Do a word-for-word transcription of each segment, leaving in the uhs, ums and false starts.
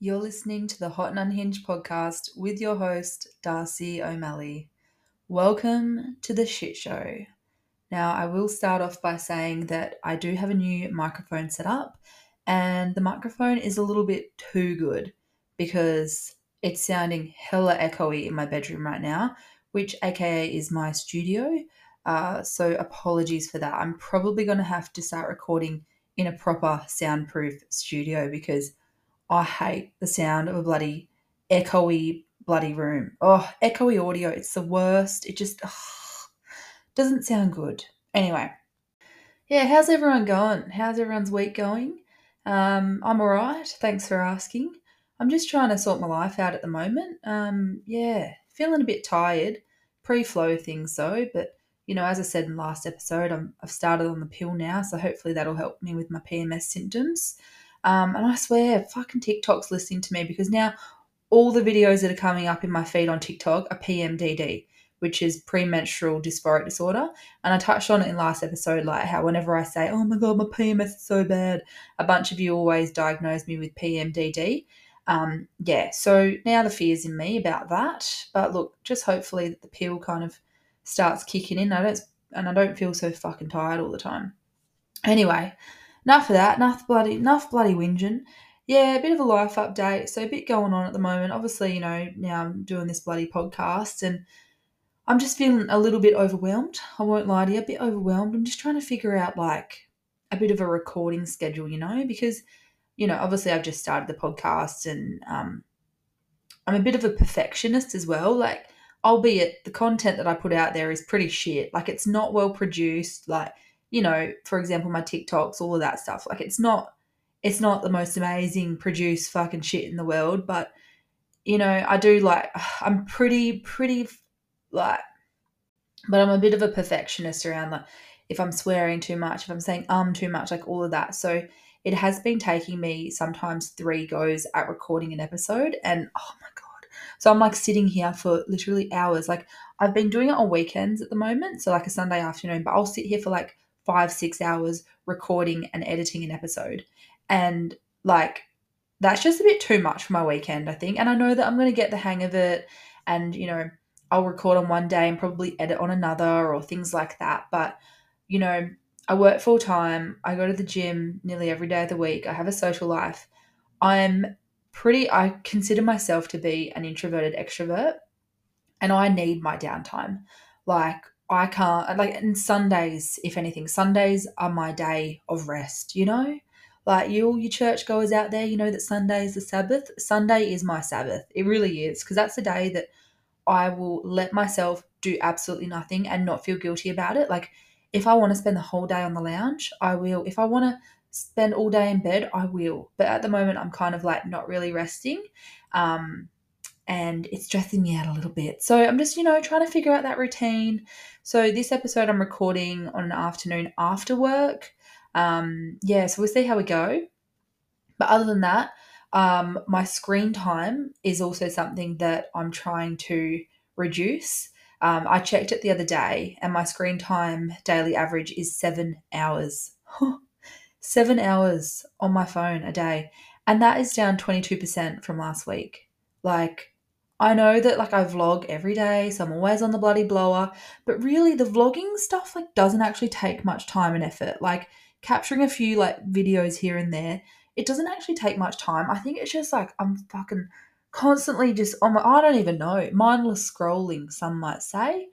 You're listening to the Hot and Unhinged podcast with your host, Darcy O'Malley. Welcome to the shit show. Now, I will start off by saying that I do have a new microphone set up, and the microphone is a little bit too good because it's sounding hella echoey in my bedroom right now, which aka is my studio. Uh, so apologies for that. I'm probably going to have to start recording in a proper soundproof studio because I hate the sound of a bloody echoey bloody room. Oh, echoey audio. It's the worst. It just ugh, doesn't sound good. Anyway, yeah, how's everyone going? How's everyone's week going? Um, I'm all right. Thanks for asking. I'm just trying to sort my life out at the moment. Um, yeah, feeling a bit tired. Pre-flow things though, but, you know, as I said in the last episode, I'm, I've started on the pill now, so hopefully that'll help me with my P M S symptoms. Um, and I swear, fucking TikTok's listening to me because now all the videos that are coming up in my feed on TikTok are P M D D, which is premenstrual dysphoric disorder. And I touched on it in last episode, like how whenever I say, oh my God, my P M S is so bad, a bunch of you always diagnose me with P M D D. Um, yeah, so now the fear's in me about that. But look, just hopefully that the pill kind of starts kicking in. I don't, and I don't feel so fucking tired all the time. Anyway, enough of that, enough bloody, enough bloody whinging. Yeah, a bit of a life update. So a bit going on at the moment. Obviously, you know, now I'm doing this bloody podcast and I'm just feeling a little bit overwhelmed. I won't lie to you, a bit overwhelmed. I'm just trying to figure out like a bit of a recording schedule, you know, because, you know, obviously I've just started the podcast and um, I'm a bit of a perfectionist as well. Like, albeit the content that I put out there is pretty shit. Like, it's not well produced, like, you know, for example, my TikToks, all of that stuff. Like, it's not, it's not the most amazing produced fucking shit in the world, but, you know, I do like, I'm pretty, pretty, like, but I'm a bit of a perfectionist around, like, if I'm swearing too much, if I'm saying um too much, like all of that. So it has been taking me sometimes three goes at recording an episode and, oh my God. So I'm like sitting here for literally hours. Like, I've been doing it on weekends at the moment, so like a Sunday afternoon, but I'll sit here for like five, six hours recording and editing an episode. And like, that's just a bit too much for my weekend, I think. And I know that I'm going to get the hang of it and, you know, I'll record on one day and probably edit on another or things like that. But, you know, I work full time. I go to the gym nearly every day of the week. I have a social life. I'm pretty, I consider myself to be an introverted extrovert and I need my downtime. Like, I can't, like, and Sundays, if anything, Sundays are my day of rest, you know? Like, you all you churchgoers out there, you know that Sunday is the Sabbath. Sunday is my Sabbath. It really is, because that's the day that I will let myself do absolutely nothing and not feel guilty about it. Like, if I want to spend the whole day on the lounge, I will. If I want to spend all day in bed, I will. But at the moment, I'm kind of, like, not really resting. Um... And it's stressing me out a little bit. So I'm just, you know, trying to figure out that routine. So this episode I'm recording on an afternoon after work. Um, yeah, so we'll see how we go. But other than that, um, my screen time is also something that I'm trying to reduce. Um, I checked it the other day and my screen time daily average is seven hours. Seven hours on my phone a day. And that is down twenty-two percent from last week. Like, I know that, like, I vlog every day, so I'm always on the bloody blower, but really the vlogging stuff, like, doesn't actually take much time and effort. Like, capturing a few, like, videos here and there, it doesn't actually take much time. I think it's just, like, I'm fucking constantly just on my, I don't even know, mindless scrolling, some might say.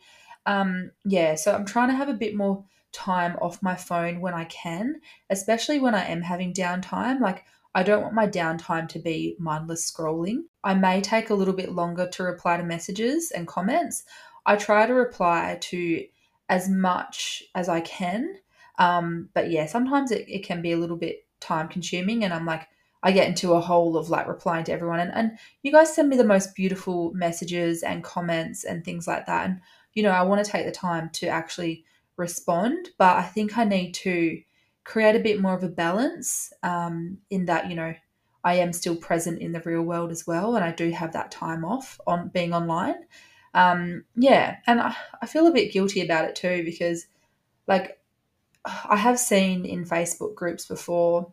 Um, yeah, so I'm trying to have a bit more time off my phone when I can, especially when I am having downtime. Like, I don't want my downtime to be mindless scrolling. I may take a little bit longer to reply to messages and comments. I try to reply to as much as I can. Um, but yeah, sometimes it, it can be a little bit time consuming and I'm like, I get into a hole of like replying to everyone. And, and you guys send me the most beautiful messages and comments and things like that. And, you know, I want to take the time to actually respond, but I think I need to create a bit more of a balance um, in that, you know, I am still present in the real world as well and I do have that time off on being online. Um, yeah, and I, I feel a bit guilty about it too because, like, I have seen in Facebook groups before,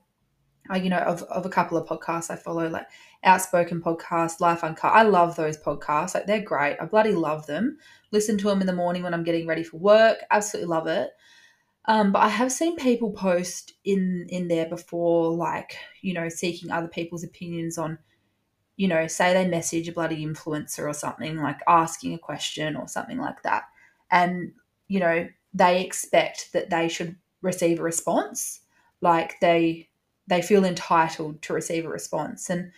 uh, you know, of, of a couple of podcasts I follow, like Outspoken Podcast, Life Uncut. I love those podcasts. Like, they're great. I bloody love them. Listen to them in the morning when I'm getting ready for work. Absolutely love it. Um, but I have seen people post in, in there before, like, you know, seeking other people's opinions on, you know, say they message a bloody influencer or something, like asking a question or something like that. And, you know, they expect that they should receive a response. Like they, they feel entitled to receive a response. And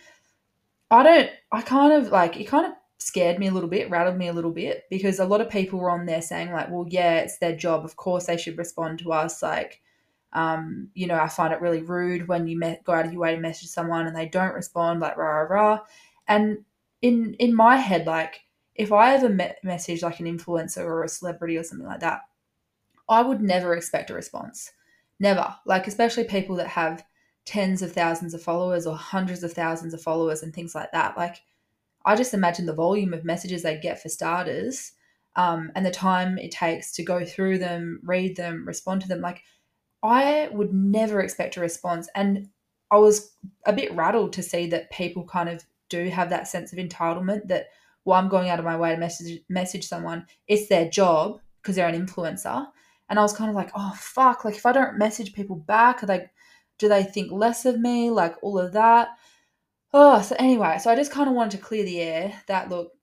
I don't, I kind of like, it kind of scared me a little bit, rattled me a little bit, because a lot of people were on there saying like, well, yeah, it's their job. Of course they should respond to us. Like, um, you know, I find it really rude when you me- go out of your way to message someone and they don't respond, like rah, rah, rah. And in, in my head, like if I ever met message like an influencer or a celebrity or something like that, I would never expect a response. Never. Like, especially people that have tens of thousands of followers or hundreds of thousands of followers and things like that. Like, I just imagine the volume of messages they get for starters, um, and the time it takes to go through them, read them, respond to them. Like, I would never expect a response. And I was a bit rattled to see that people kind of do have that sense of entitlement that, well, I'm going out of my way to message, message someone. It's their job because they're an influencer. And I was kind of like, oh, fuck, like if I don't message people back, are they, do they think less of me, like all of that? Oh, so anyway, so I just kind of wanted to clear the air that, look,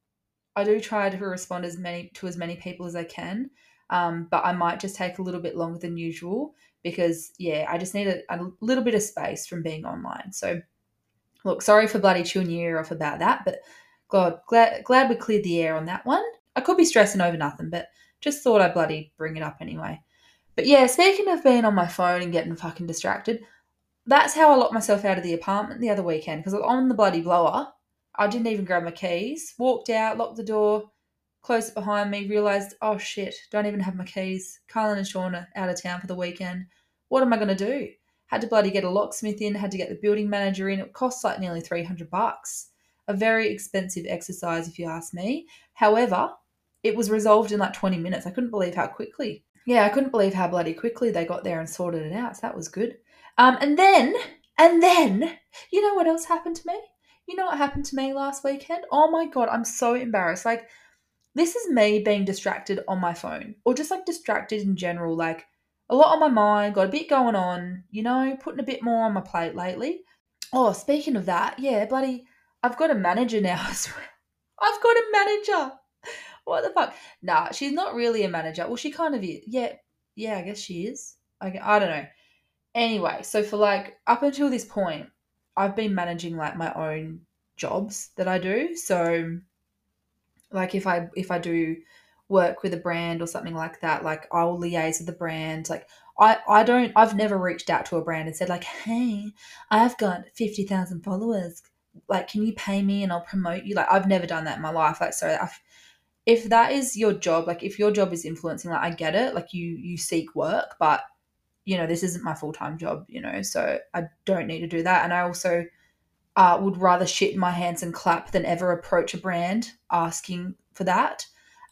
I do try to respond as many to as many people as I can, um, but I might just take a little bit longer than usual because, yeah, I just need a, a little bit of space from being online. So, look, sorry for bloody chewing your ear off about that, but God, glad, glad we cleared the air on that one. I could be stressing over nothing, but just thought I'd bloody bring it up anyway. But yeah, speaking of being on my phone and getting fucking distracted, that's how I locked myself out of the apartment the other weekend, because I was on the bloody blower. I didn't even grab my keys, walked out, locked the door, closed it behind me, realised, oh shit, don't even have my keys. Carlin and Sean are out of town for the weekend. What am I going to do? Had to bloody get a locksmith in, had to get the building manager in. It costs like nearly three hundred bucks. A very expensive exercise if you ask me. However, it was resolved in like twenty minutes. I couldn't believe how quickly. Yeah, I couldn't believe how bloody quickly they got there and sorted it out. So that was good. Um, and then, and then, you know what else happened to me? You know what happened to me last weekend? Oh my God, I'm so embarrassed. Like, this is me being distracted on my phone, or just like distracted in general. Like, a lot on my mind, got a bit going on, you know, putting a bit more on my plate lately. Oh, speaking of that, yeah, bloody, I've got a manager now as well. I've got a manager. What the fuck? Nah, she's not really a manager. Well, she kind of is. Yeah, yeah, I guess she is. I, I don't know. Anyway, so for like up until this point, I've been managing like my own jobs that I do. So like if I if I do work with a brand or something like that, like I'll liaise with the brand. Like I, I don't, I've never reached out to a brand and said like, hey, I've got fifty thousand followers. Like, can you pay me and I'll promote you? Like, I've never done that in my life. Like, so I've, if that is your job, like if your job is influencing, like I get it, like you you seek work, but, you know, this isn't my full-time job, you know, so I don't need to do that. And I also uh, would rather shit in my hands and clap than ever approach a brand asking for that.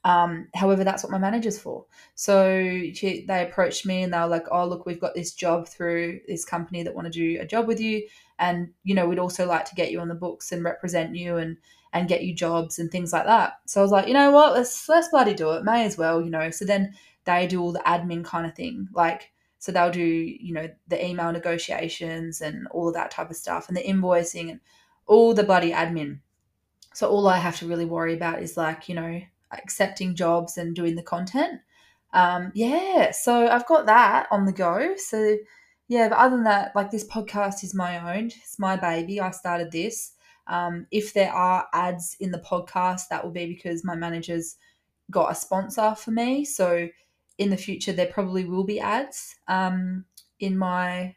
Um, however, that's what my manager's for. So she, they approached me and they were like, oh, look, we've got this job through this company that want to do a job with you. And, you know, we'd also like to get you on the books and represent you and, and get you jobs and things like that. So I was like, you know what, let's, let's bloody do it. May as well, you know. So then they do all the admin kind of thing. Like, so they'll do, you know, the email negotiations and all of that type of stuff and the invoicing and all the bloody admin. So all I have to really worry about is like, you know, accepting jobs and doing the content. Um, yeah, so I've got that on the go. So yeah, but other than that, like this podcast is my own. It's my baby. I started this. Um, if there are ads in the podcast, that will be because my manager's got a sponsor for me. So in the future, there probably will be ads um, in my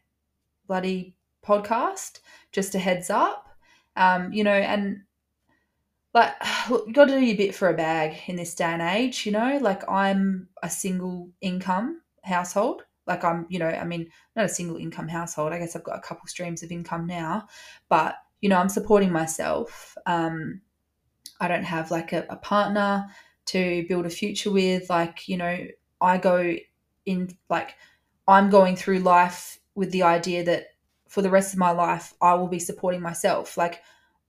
bloody podcast, just a heads up, um, you know, and like, look, you got to do your bit for a bag in this day and age, you know, like I'm a single income household. Like I'm, you know, I mean, not a single income household. I guess I've got a couple streams of income now, but, you know, I'm supporting myself. Um, I don't have like a, a partner to build a future with. Like, you know, I go in, like I'm going through life with the idea that for the rest of my life, I will be supporting myself. Like,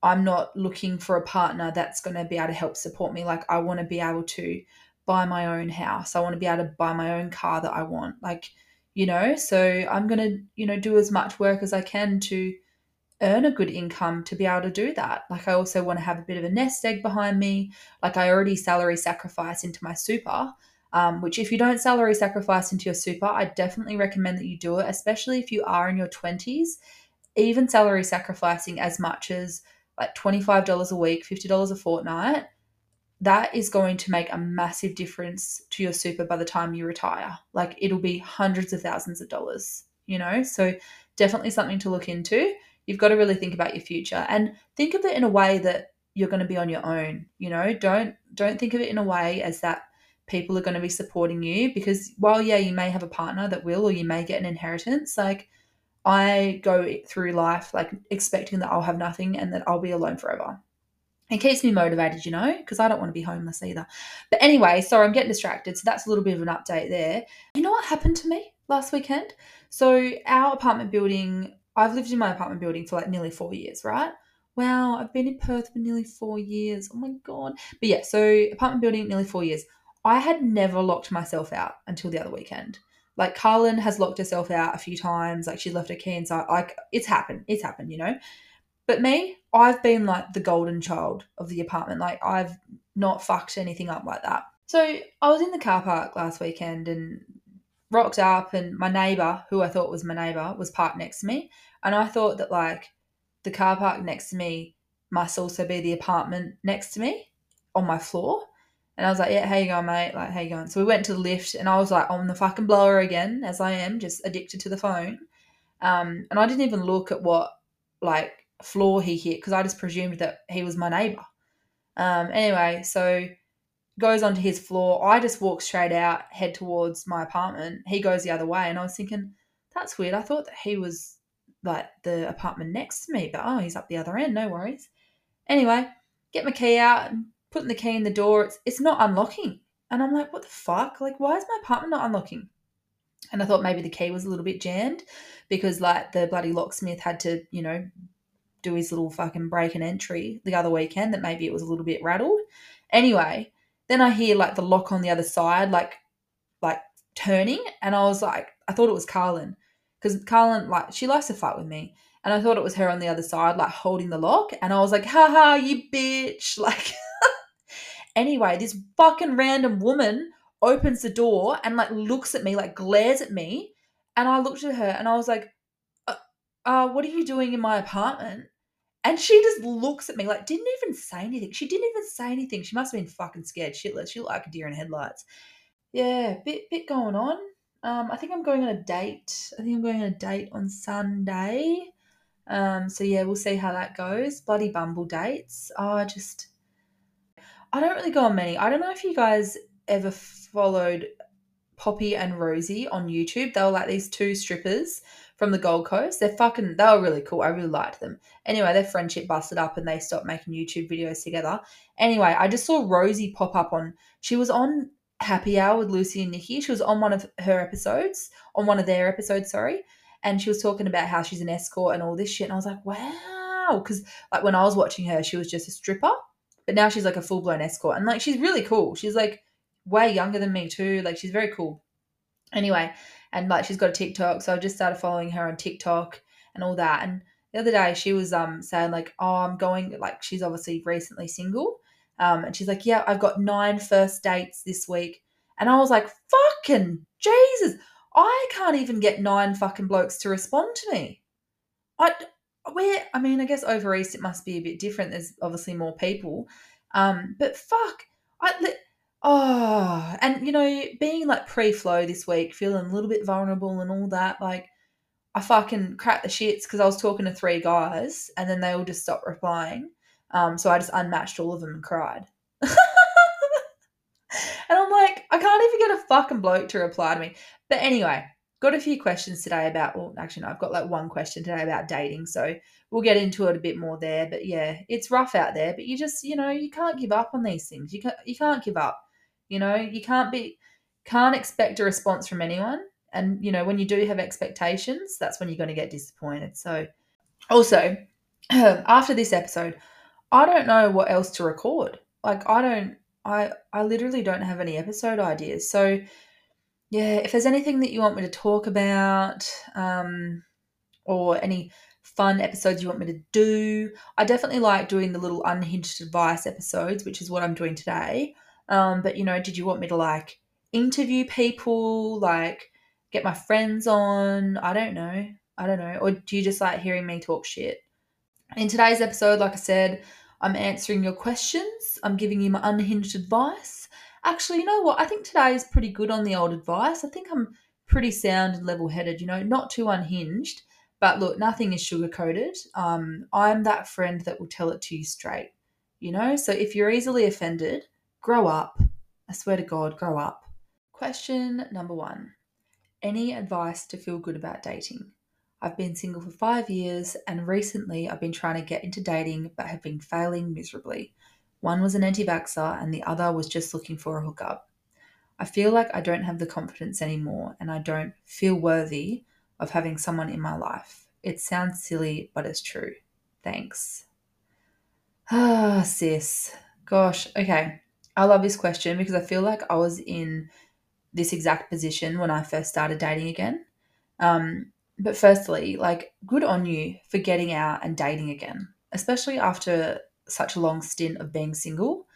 I'm not looking for a partner that's going to be able to help support me. Like, I want to be able to buy my own house. I want to be able to buy my own car that I want. Like, you know, so I'm going to, you know, do as much work as I can to earn a good income to be able to do that. Like, I also want to have a bit of a nest egg behind me. Like, I already salary sacrifice into my super, um, which if you don't salary sacrifice into your super, I definitely recommend that you do it, especially if you are in your twenties. Even salary sacrificing as much as like twenty-five dollars a week, fifty dollars a fortnight, that is going to make a massive difference to your super by the time you retire. Like, it'll be hundreds of thousands of dollars, you know? So definitely something to look into. You've got to really think about your future and think of it in a way that you're going to be on your own, you know? Don't don't think of it in a way as that people are going to be supporting you, because while, yeah, you may have a partner that will, or you may get an inheritance, like, I go through life like expecting that I'll have nothing and that I'll be alone forever. It keeps me motivated, you know, because I don't want to be homeless either. But anyway, sorry, I'm getting distracted. So that's a little bit of an update there. You know what happened to me last weekend? So our apartment building, I've lived in my apartment building for like nearly four years, right? Wow, I've been in Perth for nearly four years. Oh my God. But yeah, so apartment building, nearly four years. I had never locked myself out until the other weekend. Like, Carlin has locked herself out a few times. Like, she left her key inside. Like, it's happened. It's happened, you know? But me, I've been like the golden child of the apartment. Like, I've not fucked anything up like that. So I was in the car park last weekend and rocked up, and my neighbour, who I thought was my neighbour, was parked next to me. And I thought that, like, the car park next to me must also be the apartment next to me on my floor. And I was like, yeah, how you going, mate? Like, how you going? So we went to the lift, and I was like on the fucking blower again, as I am, just addicted to the phone. Um, and I didn't even look at what, like, floor he hit, because I just presumed that he was my neighbour. Um, anyway, so goes onto his floor. I just walk straight out, head towards my apartment. He goes the other way, and I was thinking, that's weird. I thought that he was, like, the apartment next to me, but, oh, he's up the other end, no worries. Anyway, get my key out, putting the key in the door. It's, it's not unlocking. And I'm like, what the fuck? Like, why is my apartment not unlocking? And I thought maybe the key was a little bit jammed because, like, the bloody locksmith had to, you know, do his little fucking break and entry the other weekend, that maybe it was a little bit rattled. Anyway, then I hear, like, the lock on the other side, like, like turning, and I was like, I thought it was Carlin, because Carlin, like, she likes to fight with me, and I thought it was her on the other side, like, holding the lock, and I was like, haha, you bitch, like. Anyway, this fucking random woman opens the door and, like, looks at me, like, glares at me, and I looked at her and I was like, uh, uh what are you doing in my apartment? And she just looks at me, like, didn't even say anything. She didn't even say anything. She must have been fucking scared shitless. She looked like a deer in headlights. Yeah, bit bit going on. Um, I think I'm going on a date. I think I'm going on a date on Sunday. Um, so, yeah, we'll see how that goes. Bloody Bumble dates. Oh, I just, I don't really go on many. I don't know if you guys ever followed Poppy and Rosie on YouTube. They were, like, these two strippers from the Gold Coast. They're fucking, they were really cool. I really liked them. Anyway, their friendship busted up and they stopped making YouTube videos together. Anyway, I just saw Rosie pop up on, she was on Happy Hour with Lucy and Nikki. She was on one of her episodes, on one of their episodes, sorry. And she was talking about how she's an escort and all this shit. And I was like, wow. Because, like, when I was watching her, she was just a stripper. But now she's, like, a full-blown escort. And, like, she's really cool. She's, like, way younger than me too. Like, she's very cool. Anyway, and, like, she's got a TikTok, so I just started following her on TikTok and all that. And the other day she was um saying, like, oh, I'm going, like, she's obviously recently single, um and she's like, yeah, I've got nine first dates this week. And I was like, fucking Jesus, I can't even get nine fucking blokes to respond to me. I where I mean I guess over east it must be a bit different, there's obviously more people, um but fuck, I li- Oh, and, you know, being, like, pre-flow this week, feeling a little bit vulnerable and all that, like, I fucking cracked the shits because I was talking to three guys and then they all just stopped replying. Um, so I just unmatched all of them and cried. And I'm like, I can't even get a fucking bloke to reply to me. But anyway, got a few questions today about, well, actually, no, I've got, like, one question today about dating. So we'll get into it a bit more there. But, yeah, it's rough out there. But you just, you know, you can't give up on these things. You can't, you can't give up. You know, you can't be, can't expect a response from anyone. And, you know, when you do have expectations, that's when you're going to get disappointed. So also, after this episode, I don't know what else to record. Like I don't, I, I literally don't have any episode ideas. So yeah, if there's anything that you want me to talk about, um, or any fun episodes you want me to do, I definitely like doing the little unhinged advice episodes, which is what I'm doing today. Um, but you know, did you want me to like interview people, like get my friends on? I don't know. I don't know. Or do you just like hearing me talk shit? In today's episode, like I said, I'm answering your questions. I'm giving you my unhinged advice. Actually, you know what? I think today is pretty good on the old advice. I think I'm pretty sound and level-headed, you know, not too unhinged. But look, nothing is sugar-coated. Um, I'm that friend that will tell it to you straight, you know. So if you're easily offended, grow up. I swear to God, grow up. Question number one. Any advice to feel good about dating? I've been single for five years and recently I've been trying to get into dating but have been failing miserably. One was an anti-vaxxer and the other was just looking for a hookup. I feel like I don't have the confidence anymore and I don't feel worthy of having someone in my life. It sounds silly, but it's true. Thanks. Ah, sis. Gosh. Okay. I love this question because I feel like I was in this exact position when I first started dating again. Um... But firstly, like, good on you for getting out and dating again, especially after such a long stint of being single.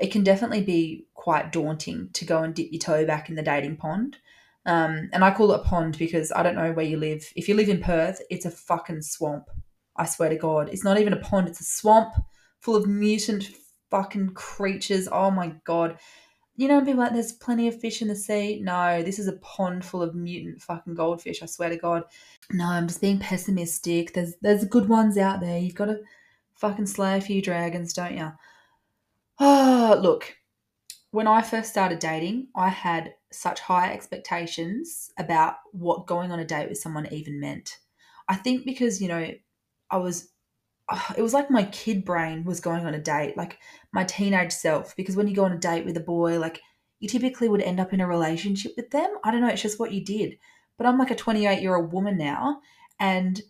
It can definitely be quite daunting to go and dip your toe back in the dating pond. Um, and I call it a pond because I don't know where you live. If you live in Perth, it's a fucking swamp. I swear to God. It's not even a pond. It's a swamp full of mutant fucking creatures. Oh, my God. You know, people are like, there's plenty of fish in the sea. No, this is a pond full of mutant fucking goldfish, I swear to God. No, I'm just being pessimistic. There's there's good ones out there. You've got to fucking slay a few dragons, don't you? Oh, look, when I first started dating, I had such high expectations about what going on a date with someone even meant. I think because, you know, I was... it was like my kid brain was going on a date, like my teenage self, because when you go on a date with a boy, like you typically would end up in a relationship with them. I don't know. It's just what you did. But I'm like a twenty-eight year old woman now. And,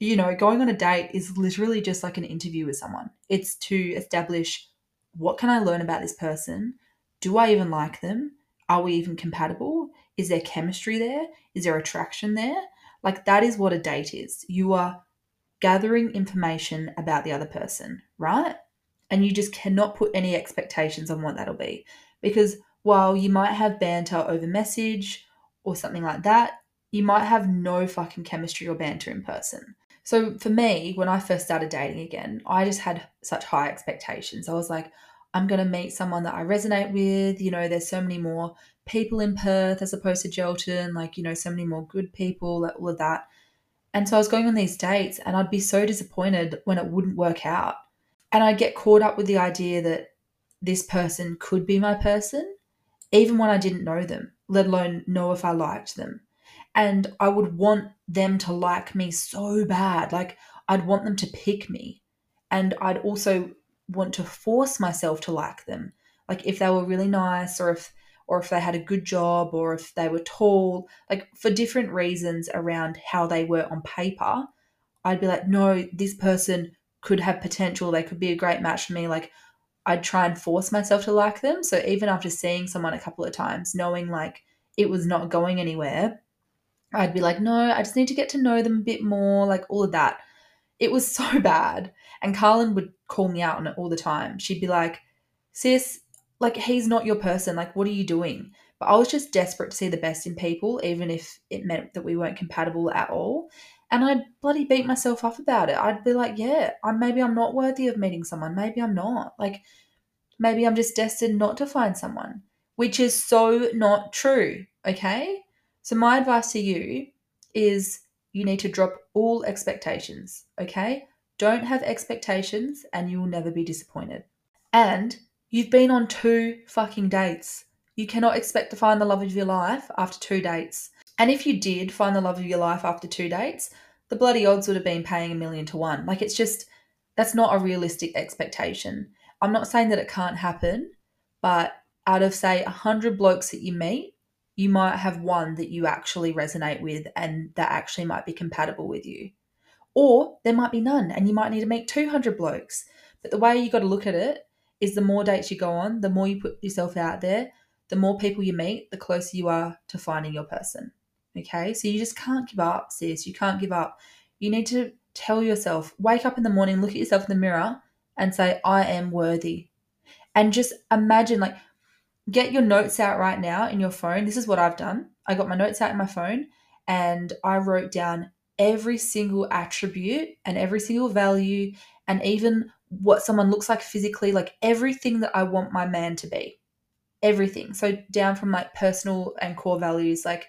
you know, going on a date is literally just like an interview with someone. It's to establish, what can I learn about this person? Do I even like them? Are we even compatible? Is there chemistry there? Is there attraction there? Like, that is what a date is. You are gathering information about the other person, right? And you just cannot put any expectations on what that'll be, because while you might have banter over message or something like that, you might have no fucking chemistry or banter in person. So for me, when I first started dating again, I just had such high expectations. I was like, I'm going to meet someone that I resonate with. You know, there's so many more people in Perth as opposed to Geraldton, like, you know, so many more good people, like all of that. And so I was going on these dates and I'd be so disappointed when it wouldn't work out. And I'd get caught up with the idea that this person could be my person, even when I didn't know them, let alone know if I liked them. And I would want them to like me so bad. Like, I'd want them to pick me. And I'd also want to force myself to like them. Like, if they were really nice, or if or if they had a good job, or if they were tall, like for different reasons around how they were on paper, I'd be like, no, this person could have potential. They could be a great match for me. Like, I'd try and force myself to like them. So even after seeing someone a couple of times, knowing like it was not going anywhere, I'd be like, no, I just need to get to know them a bit more, like all of that. It was so bad. And Carlin would call me out on it all the time. She'd be like, sis, like, he's not your person. Like, what are you doing? But I was just desperate to see the best in people, even if it meant that we weren't compatible at all. And I'd bloody beat myself up about it. I'd be like, yeah, I, maybe I'm not worthy of meeting someone. Maybe I'm not. Like, maybe I'm just destined not to find someone, which is so not true, okay? So my advice to you is you need to drop all expectations, okay? Don't have expectations and you will never be disappointed. And you've been on two fucking dates. You cannot expect to find the love of your life after two dates. And if you did find the love of your life after two dates, the bloody odds would have been paying a million to one. Like, it's just, that's not a realistic expectation. I'm not saying that it can't happen, but out of, say, one hundred blokes that you meet, you might have one that you actually resonate with and that actually might be compatible with you. Or there might be none and you might need to meet two hundred blokes. But the way you got to look at it is the more dates you go on, the more you put yourself out there, the more people you meet, the closer you are to finding your person. Okay, so you just can't give up, sis. You can't give up. You need to tell yourself, wake up in the morning, look at yourself in the mirror and say, I am worthy. And just imagine, like, get your notes out right now in your phone. This is what I've done. I got my notes out in my phone and I wrote down every single attribute and every single value and even what someone looks like physically, like everything that I want my man to be, everything. So down from like personal and core values, like,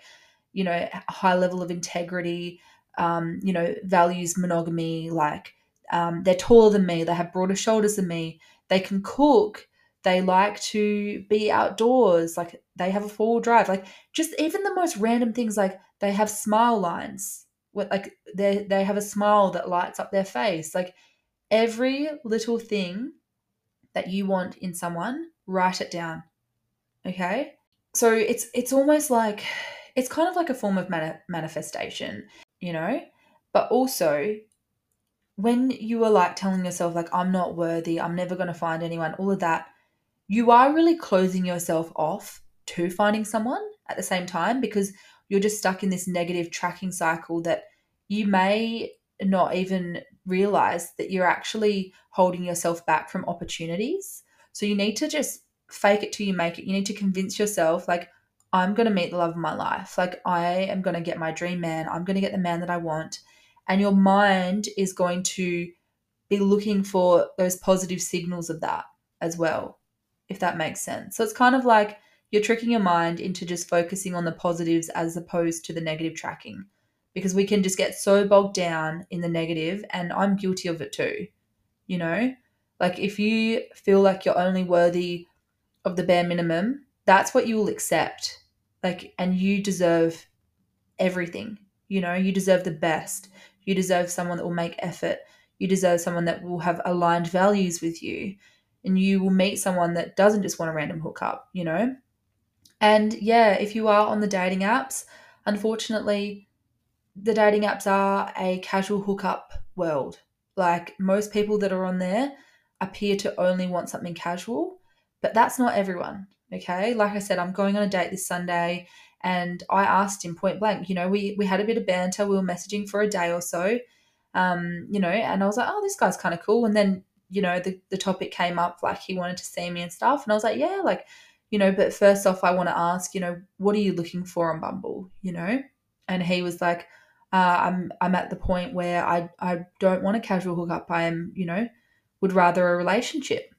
you know, high level of integrity, um, you know, values, monogamy, like um, they're taller than me, they have broader shoulders than me, they can cook, they like to be outdoors, like they have a four-wheel drive, like just even the most random things, like they have smile lines, like they they have a smile that lights up their face. Like every little thing that you want in someone, write it down, okay? So it's it's almost like, it's kind of like a form of mani- manifestation, you know? But also when you are like telling yourself like, I'm not worthy, I'm never going to find anyone, all of that, you are really closing yourself off to finding someone at the same time, because you're just stuck in this negative tracking cycle that you may not even realize that you're actually holding yourself back from opportunities. So you need to just fake it till you make it. You need to convince yourself, like, I'm going to meet the love of my life. Like, I am going to get my dream man. I'm going to get the man that I want. And your mind is going to be looking for those positive signals of that as well, if that makes sense. So it's kind of like you're tricking your mind into just focusing on the positives as opposed to the negative tracking, because we can just get so bogged down in the negative, and I'm guilty of it too, you know? Like if you feel like you're only worthy of the bare minimum, that's what you will accept, like, and you deserve everything, you know? You deserve the best. You deserve someone that will make effort. You deserve someone that will have aligned values with you, and you will meet someone that doesn't just want a random hookup, you know? And yeah, if you are on the dating apps, unfortunately, the dating apps are a casual hookup world. Like most people that are on there appear to only want something casual, but that's not everyone, okay? Like I said, I'm going on a date this Sunday and I asked him point blank, you know, we, we had a bit of banter, we were messaging for a day or so, um, you know, and I was like, oh, this guy's kind of cool. And then, you know, the, the topic came up, like he wanted to see me and stuff. And I was like, yeah, like, you know, but first off, I want to ask, you know, what are you looking for on Bumble, you know? And he was like, uh, I'm I'm at the point where I, I don't want a casual hookup. I am, you know, would rather a relationship.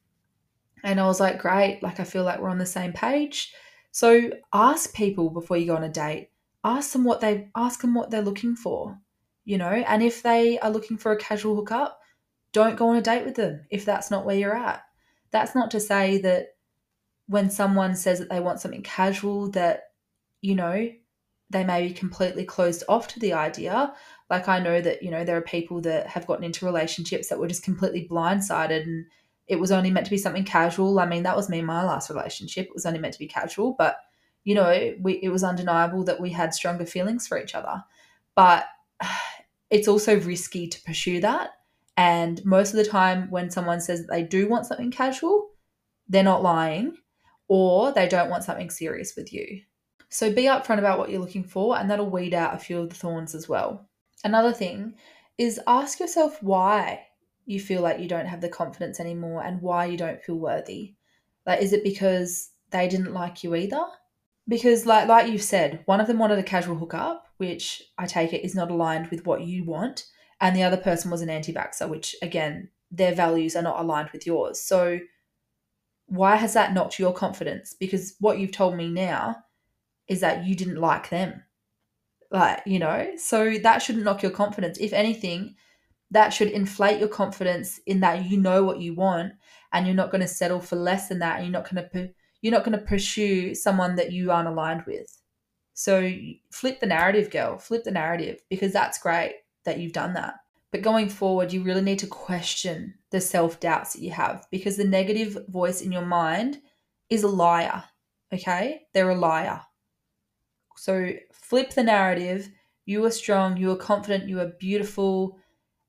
And I was like, great, like I feel like we're on the same page. So ask people before you go on a date. Ask them what they ask them what they're looking for, you know? And if they are looking for a casual hookup, don't go on a date with them if that's not where you're at. That's not to say that when someone says that they want something casual that, you know, they may be completely closed off to the idea. Like I know that, you know, there are people that have gotten into relationships that were just completely blindsided and it was only meant to be something casual. I mean, that was me in my last relationship. It was only meant to be casual, but, you know, we, it was undeniable that we had stronger feelings for each other. But it's also risky to pursue that. And most of the time when someone says that they do want something casual, they're not lying, or they don't want something serious with you. So be upfront about what you're looking for, and that'll weed out a few of the thorns as well. Another thing is ask yourself why you feel like you don't have the confidence anymore and why you don't feel worthy. Like, is it because they didn't like you either? Because like, like you've said, one of them wanted a casual hookup, which I take it is not aligned with what you want, and the other person was an anti-vaxxer, which again, their values are not aligned with yours. So why has that knocked your confidence? Because what you've told me now is that you didn't like them. Like, you know, so that shouldn't knock your confidence. If anything, that should inflate your confidence in that you know what you want and you're not going to settle for less than that, and you're not going to you're not going to pursue someone that you aren't aligned with. So flip the narrative, girl. Flip the narrative, because that's great that you've done that. But going forward, you really need to question the self-doubts that you have, because the negative voice in your mind is a liar, okay? They're a liar. So flip the narrative. You are strong, you are confident, you are beautiful,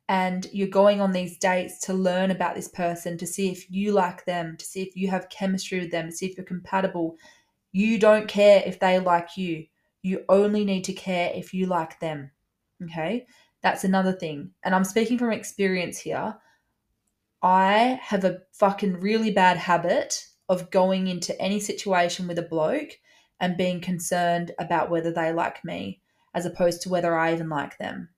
and you're going on these dates to learn about this person, to see if you like them, to see if you have chemistry with them, to see if you're compatible. You don't care if they like you. You only need to care if you like them, okay? That's another thing. And I'm speaking from experience here. I have a fucking really bad habit of going into any situation with a bloke and being concerned about whether they like me as opposed to whether I even like them.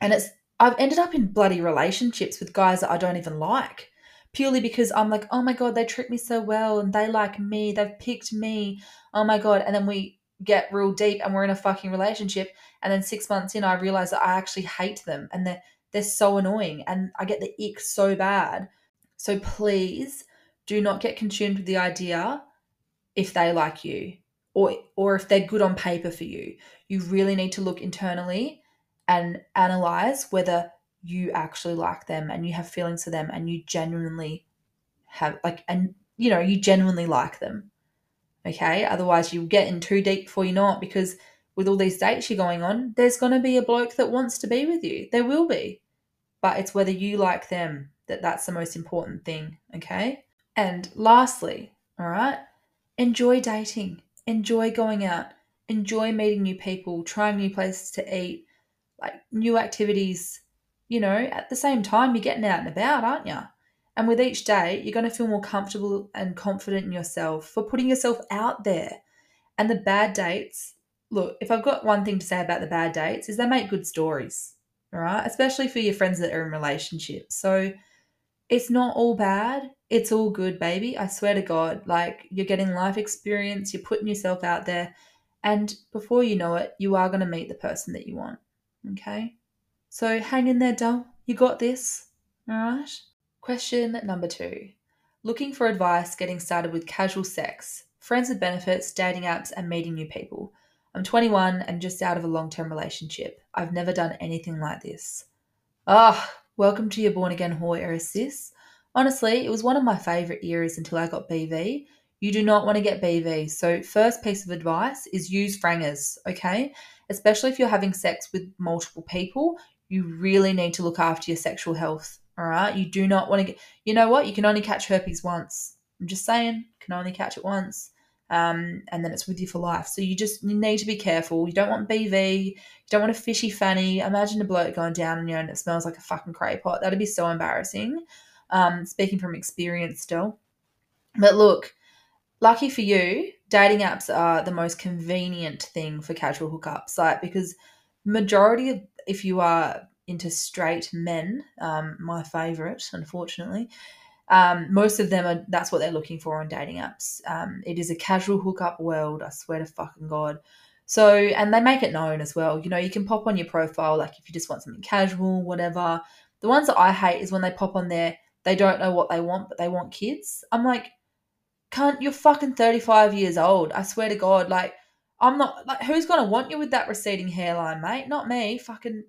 And it's I've ended up in bloody relationships with guys that I don't even like purely because I'm like, oh, my God, they treat me so well and they like me. They've picked me. Oh, my God. And then we get real deep and we're in a fucking relationship. And then six months in, I realize that I actually hate them and they're, they're so annoying and I get the ick so bad. So please do not get consumed with the idea if they like you or or if they're good on paper for you. You really need to look internally and analyze whether you actually like them and you have feelings for them and you genuinely have like, and you know, you genuinely like them. Okay. Otherwise you'll get in too deep before you're not, because with all these dates you're going on, there's going to be a bloke that wants to be with you. There will be, but it's whether you like them that that's the most important thing. Okay. And lastly, all right, enjoy dating, enjoy going out, enjoy meeting new people, trying new places to eat, like new activities, you know, at the same time you're getting out and about, aren't you? And with each date, you're going to feel more comfortable and confident in yourself for putting yourself out there. And the bad dates, look, if I've got one thing to say about the bad dates is they make good stories, all right, especially for your friends that are in relationships. So it's not all bad. It's all good, baby. I swear to God, like you're getting life experience, you're putting yourself out there, and before you know it, you are going to meet the person that you want, okay? So hang in there, doll. You got this, all right? Question number two. Looking for advice getting started with casual sex, friends with benefits, dating apps, and meeting new people. I'm twenty-one and just out of a long-term relationship. I've never done anything like this. Ah, oh, welcome to your born-again whore era, sis. Honestly, it was one of my favourite eras until I got B V. You do not want to get B V. So first piece of advice is use frangers, okay? Especially if you're having sex with multiple people, you really need to look after your sexual health, all right? You do not want to get – you know what? You can only catch herpes once. I'm just saying, you can only catch it once, um, and then it's with you for life. So you just you need to be careful. You don't want B V. You don't want a fishy fanny. Imagine a bloke going down on you and it smells like a fucking cray pot. That would be so embarrassing. Um, speaking from experience still. But look, lucky for you, dating apps are the most convenient thing for casual hookups, like, because majority of, if you are into straight men, um, my favourite, unfortunately, um, most of them are, that's what they're looking for on dating apps. Um, it is a casual hookup world, I swear to fucking God. So, and they make it known as well. You know, you can pop on your profile, like if you just want something casual, whatever. The ones that I hate is when they pop on there, they don't know what they want, but they want kids. I'm like, can't, you're fucking thirty-five years old. I swear to God, like, I'm not, like, who's going to want you with that receding hairline, mate? Not me. Fucking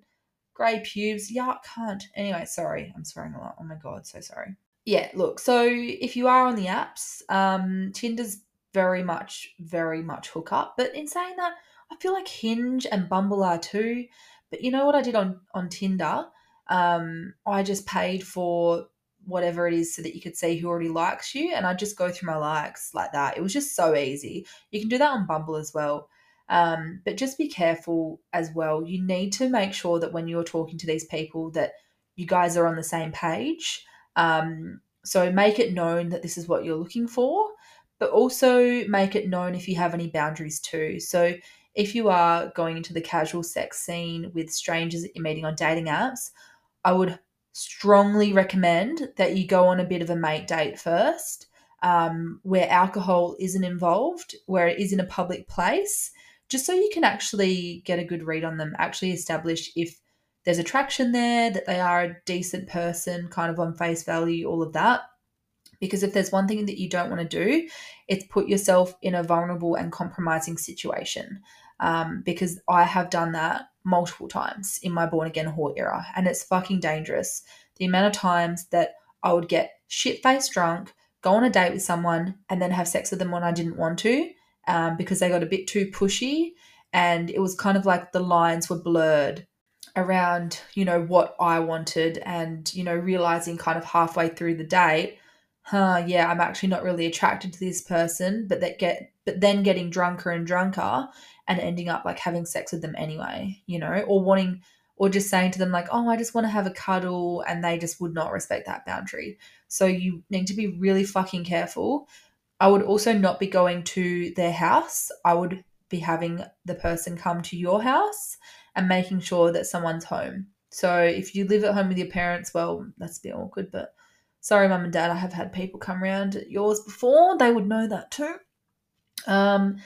grey pubes. Yuck, cunt. Anyway, sorry. I'm swearing a lot. Oh, my God, so sorry. Yeah, look, so if you are on the apps, um, Tinder's very much, very much hookup. But in saying that, I feel like Hinge and Bumble are too. But you know what I did on, on Tinder? Um, I just paid for whatever it is so that you could see who already likes you, and I just go through my likes like that. It was just so easy. You can do that on Bumble as well, um, but just be careful as well. You need to make sure that when you're talking to these people that you guys are on the same page, um, so make it known that this is what you're looking for, but also make it known if you have any boundaries too. So if you are going into the casual sex scene with strangers that you're meeting on dating apps, I would strongly recommend that you go on a bit of a mate date first, um, where alcohol isn't involved, where it is in a public place, just so you can actually get a good read on them, actually establish if there's attraction there, that they are a decent person, kind of on face value, all of that. Because if there's one thing that you don't want to do, it's put yourself in a vulnerable and compromising situation, um, because I have done that multiple times in my born again whore era, and it's fucking dangerous. The amount of times that I would get shit faced drunk, go on a date with someone, and then have sex with them when I didn't want to, um, because they got a bit too pushy, and it was kind of like the lines were blurred around, you know, what I wanted, and, you know, realizing kind of halfway through the date, huh, yeah, I'm actually not really attracted to this person, but that get, but then getting drunker and drunker and ending up like having sex with them anyway, you know, or wanting, or just saying to them like, oh, I just want to have a cuddle, and they just would not respect that boundary. So you need to be really fucking careful. I would also not be going to their house. I would be having the person come to your house and making sure that someone's home. So if you live at home with your parents, well, that's a bit awkward, but sorry, Mum and Dad, I have had people come round at yours before. They would know that too. Um,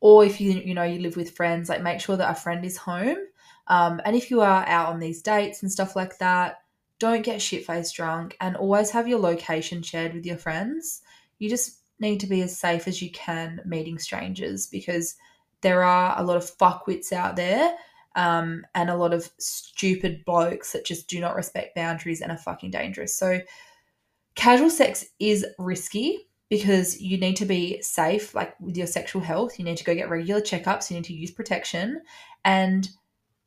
or if you, you know, you live with friends, like make sure that a friend is home. Um, and if you are out on these dates and stuff like that, don't get shit-faced drunk, and always have your location shared with your friends. You just need to be as safe as you can meeting strangers, because there are a lot of fuckwits out there um, and a lot of stupid blokes that just do not respect boundaries and are fucking dangerous. So casual sex is risky, because you need to be safe, like with your sexual health. You need to go get regular checkups. You need to use protection, and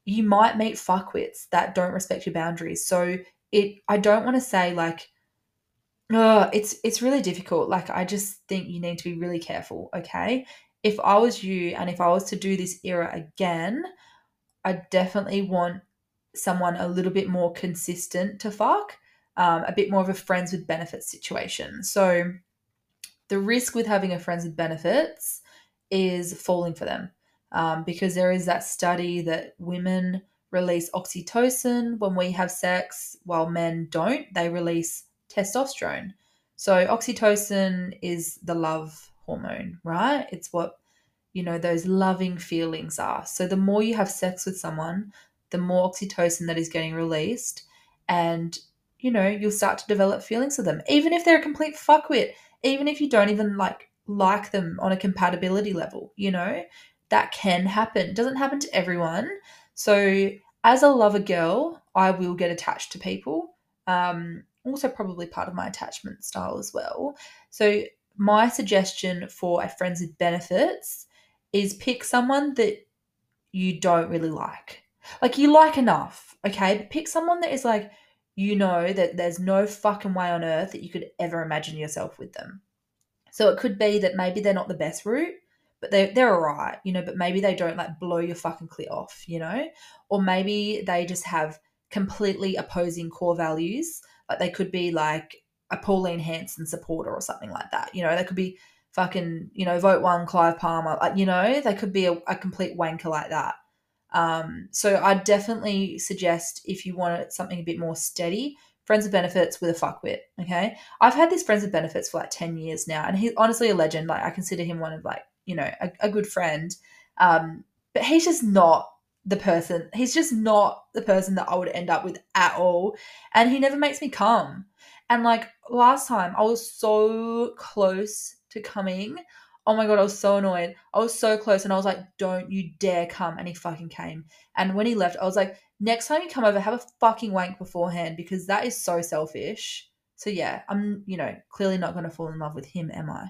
you might meet fuckwits that don't respect your boundaries. So it, I don't want to say like, oh, it's it's really difficult. Like, I just think you need to be really careful, okay? If I was you, and if I was to do this era again, I definitely want someone a little bit more consistent to fuck, um, a bit more of a friends with benefits situation. So the risk with having a friends with benefits is falling for them. Um, because there is that study that women release oxytocin when we have sex, while men don't. They release testosterone. So oxytocin is the love hormone, right? It's what, you know, those loving feelings are. So the more you have sex with someone, the more oxytocin that is getting released, and, you know, you'll start to develop feelings for them, even if they're a complete fuckwit, even if you don't even like like them on a compatibility level, you know. That can happen. It doesn't happen to everyone. So as a lover girl, I will get attached to people. Um, also probably part of my attachment style as well. So my suggestion for a friends with benefits is pick someone that you don't really like. Like, you like enough, okay? But pick someone that is like, you know, that there's no fucking way on earth that you could ever imagine yourself with them. So it could be that maybe they're not the best route, but they, they're all right, you know, but maybe they don't, like, blow your fucking clit off, you know, or maybe they just have completely opposing core values. Like, they could be, like, a Pauline Hanson supporter or something like that, you know. They could be fucking, you know, vote one Clive Palmer, like, you know. They could be a, a complete wanker like that. Um, so I definitely suggest, if you want something a bit more steady, friends with benefits with a fuckwit, okay. I've had this friends with benefits for, like, ten years now, and he's honestly a legend. Like, I consider him one of, like, you know, a, a good friend. Um, but he's just not the person. He's just not the person that I would end up with at all. And he never makes me come. And, like, last time I was so close to coming. Oh my God, I was so annoyed. I was so close, and I was like, don't you dare come. And he fucking came. And when he left, I was like, next time you come over, have a fucking wank beforehand, because that is so selfish. So yeah, I'm, you know, clearly not going to fall in love with him, am I?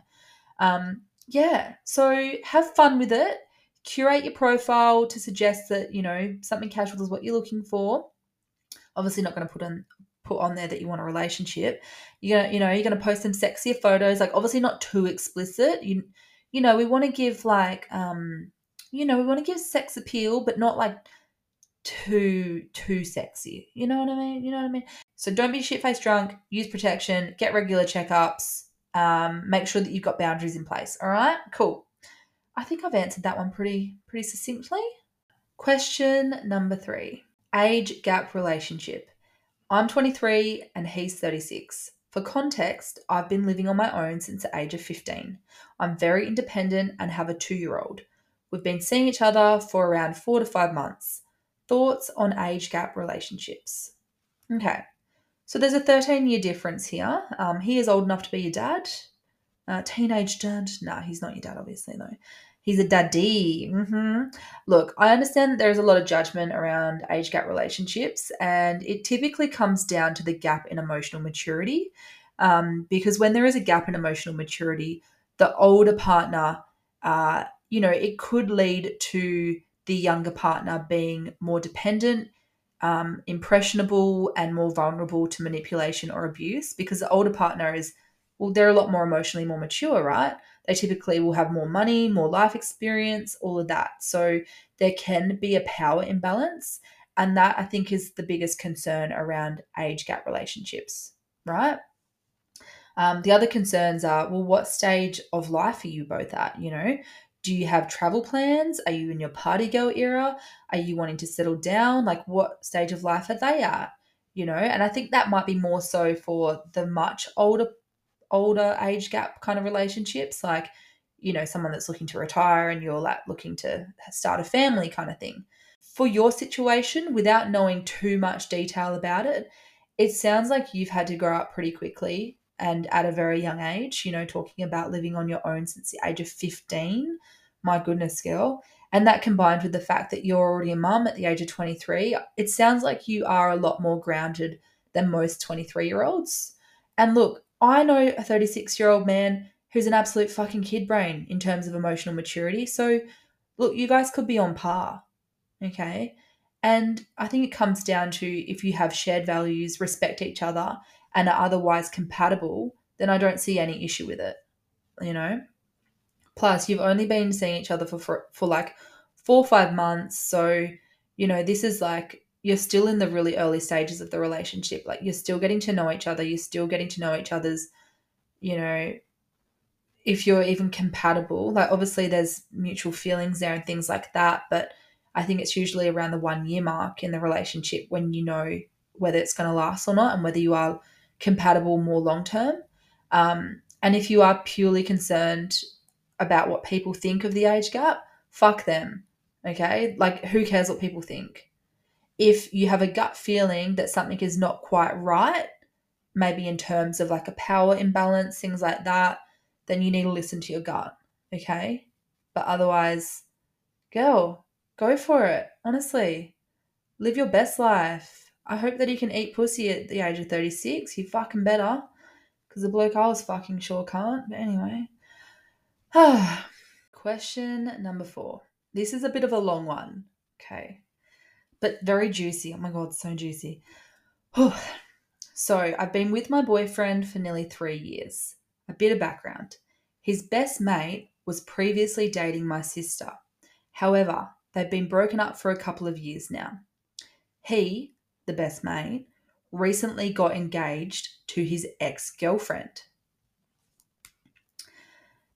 Um, Yeah, so have fun with it. Curate your profile to suggest that, you know, something casual is what you're looking for. Obviously not going to put on put on there that you want a relationship. You're gonna, you know, you're going to post some sexier photos, like, obviously not too explicit. You you know, we want to give, like, um, you know, we want to give sex appeal, but not, like, too too sexy. You know what I mean? You know what I mean? So don't be shit-faced drunk. Use protection. Get regular checkups. Um, make sure that you've got boundaries in place. All right, cool. I think I've answered that one pretty, pretty succinctly. Question number three, age gap relationship. I'm twenty-three and he's thirty-six. For context, I've been living on my own since the age of fifteen. I'm very independent and have a two-year-old. We've been seeing each other for around four to five months. Thoughts on age gap relationships? Okay. So there's a thirteen-year difference here. Um, he is old enough to be your dad. Uh, teenage dad. Nah, he's not your dad, obviously, though. He's a daddy. Mm-hmm. Look, I understand that there is a lot of judgment around age gap relationships, and it typically comes down to the gap in emotional maturity, um, because when there is a gap in emotional maturity, the older partner uh, you know, it could lead to the younger partner being more dependent, um, impressionable, and more vulnerable to manipulation or abuse, because the older partner is, well, they're a lot more emotionally more mature, right? They typically will have more money, more life experience, all of that. So there can be a power imbalance. And that, I think, is the biggest concern around age gap relationships, right? Um, the other concerns are, well, what stage of life are you both at? You know, do you have travel plans? Are you in your party girl era? Are you wanting to settle down? Like, what stage of life are they at? You know, and I think that might be more so for the much older older age gap kind of relationships, like, you know, someone that's looking to retire and you're like looking to start a family kind of thing. For your situation, without knowing too much detail about it, it sounds like you've had to grow up pretty quickly and at a very young age, you know, talking about living on your own since the age of fifteen. My goodness, girl. And that combined with the fact that you're already a mum at the age of twenty-three, it sounds like you are a lot more grounded than most twenty-three-year-olds. And look, I know a thirty-six-year-old man who's an absolute fucking kid brain in terms of emotional maturity. So, look, you guys could be on par. Okay. And I think it comes down to, if you have shared values, respect each other, and are otherwise compatible, then I don't see any issue with it, you know. Plus, you've only been seeing each other for, for, for like four or five months. So, you know, this is like, you're still in the really early stages of the relationship. Like, you're still getting to know each other. You're still getting to know each other's, you know, if you're even compatible. Like, obviously there's mutual feelings there and things like that, but I think it's usually around the one year mark in the relationship when you know whether it's going to last or not and whether you are compatible more long term. Um, and if you are purely concerned about what people think of the age gap, fuck them, okay? Like, who cares what people think? If you have a gut feeling that something is not quite right, maybe in terms of like a power imbalance, things like that, then you need to listen to your gut, okay? But otherwise, girl, go for it, honestly. Live your best life. I hope that you can eat pussy at the age of thirty-six. You fucking better, because the bloke I was fucking sure can't. But anyway. Question number four. This is a bit of a long one, okay, but very juicy. Oh, my God, so juicy. So I've been with my boyfriend for nearly three years. A bit of background. His best mate was previously dating my sister. However, they've been broken up for a couple of years now. He, the best mate, recently got engaged to his ex-girlfriend.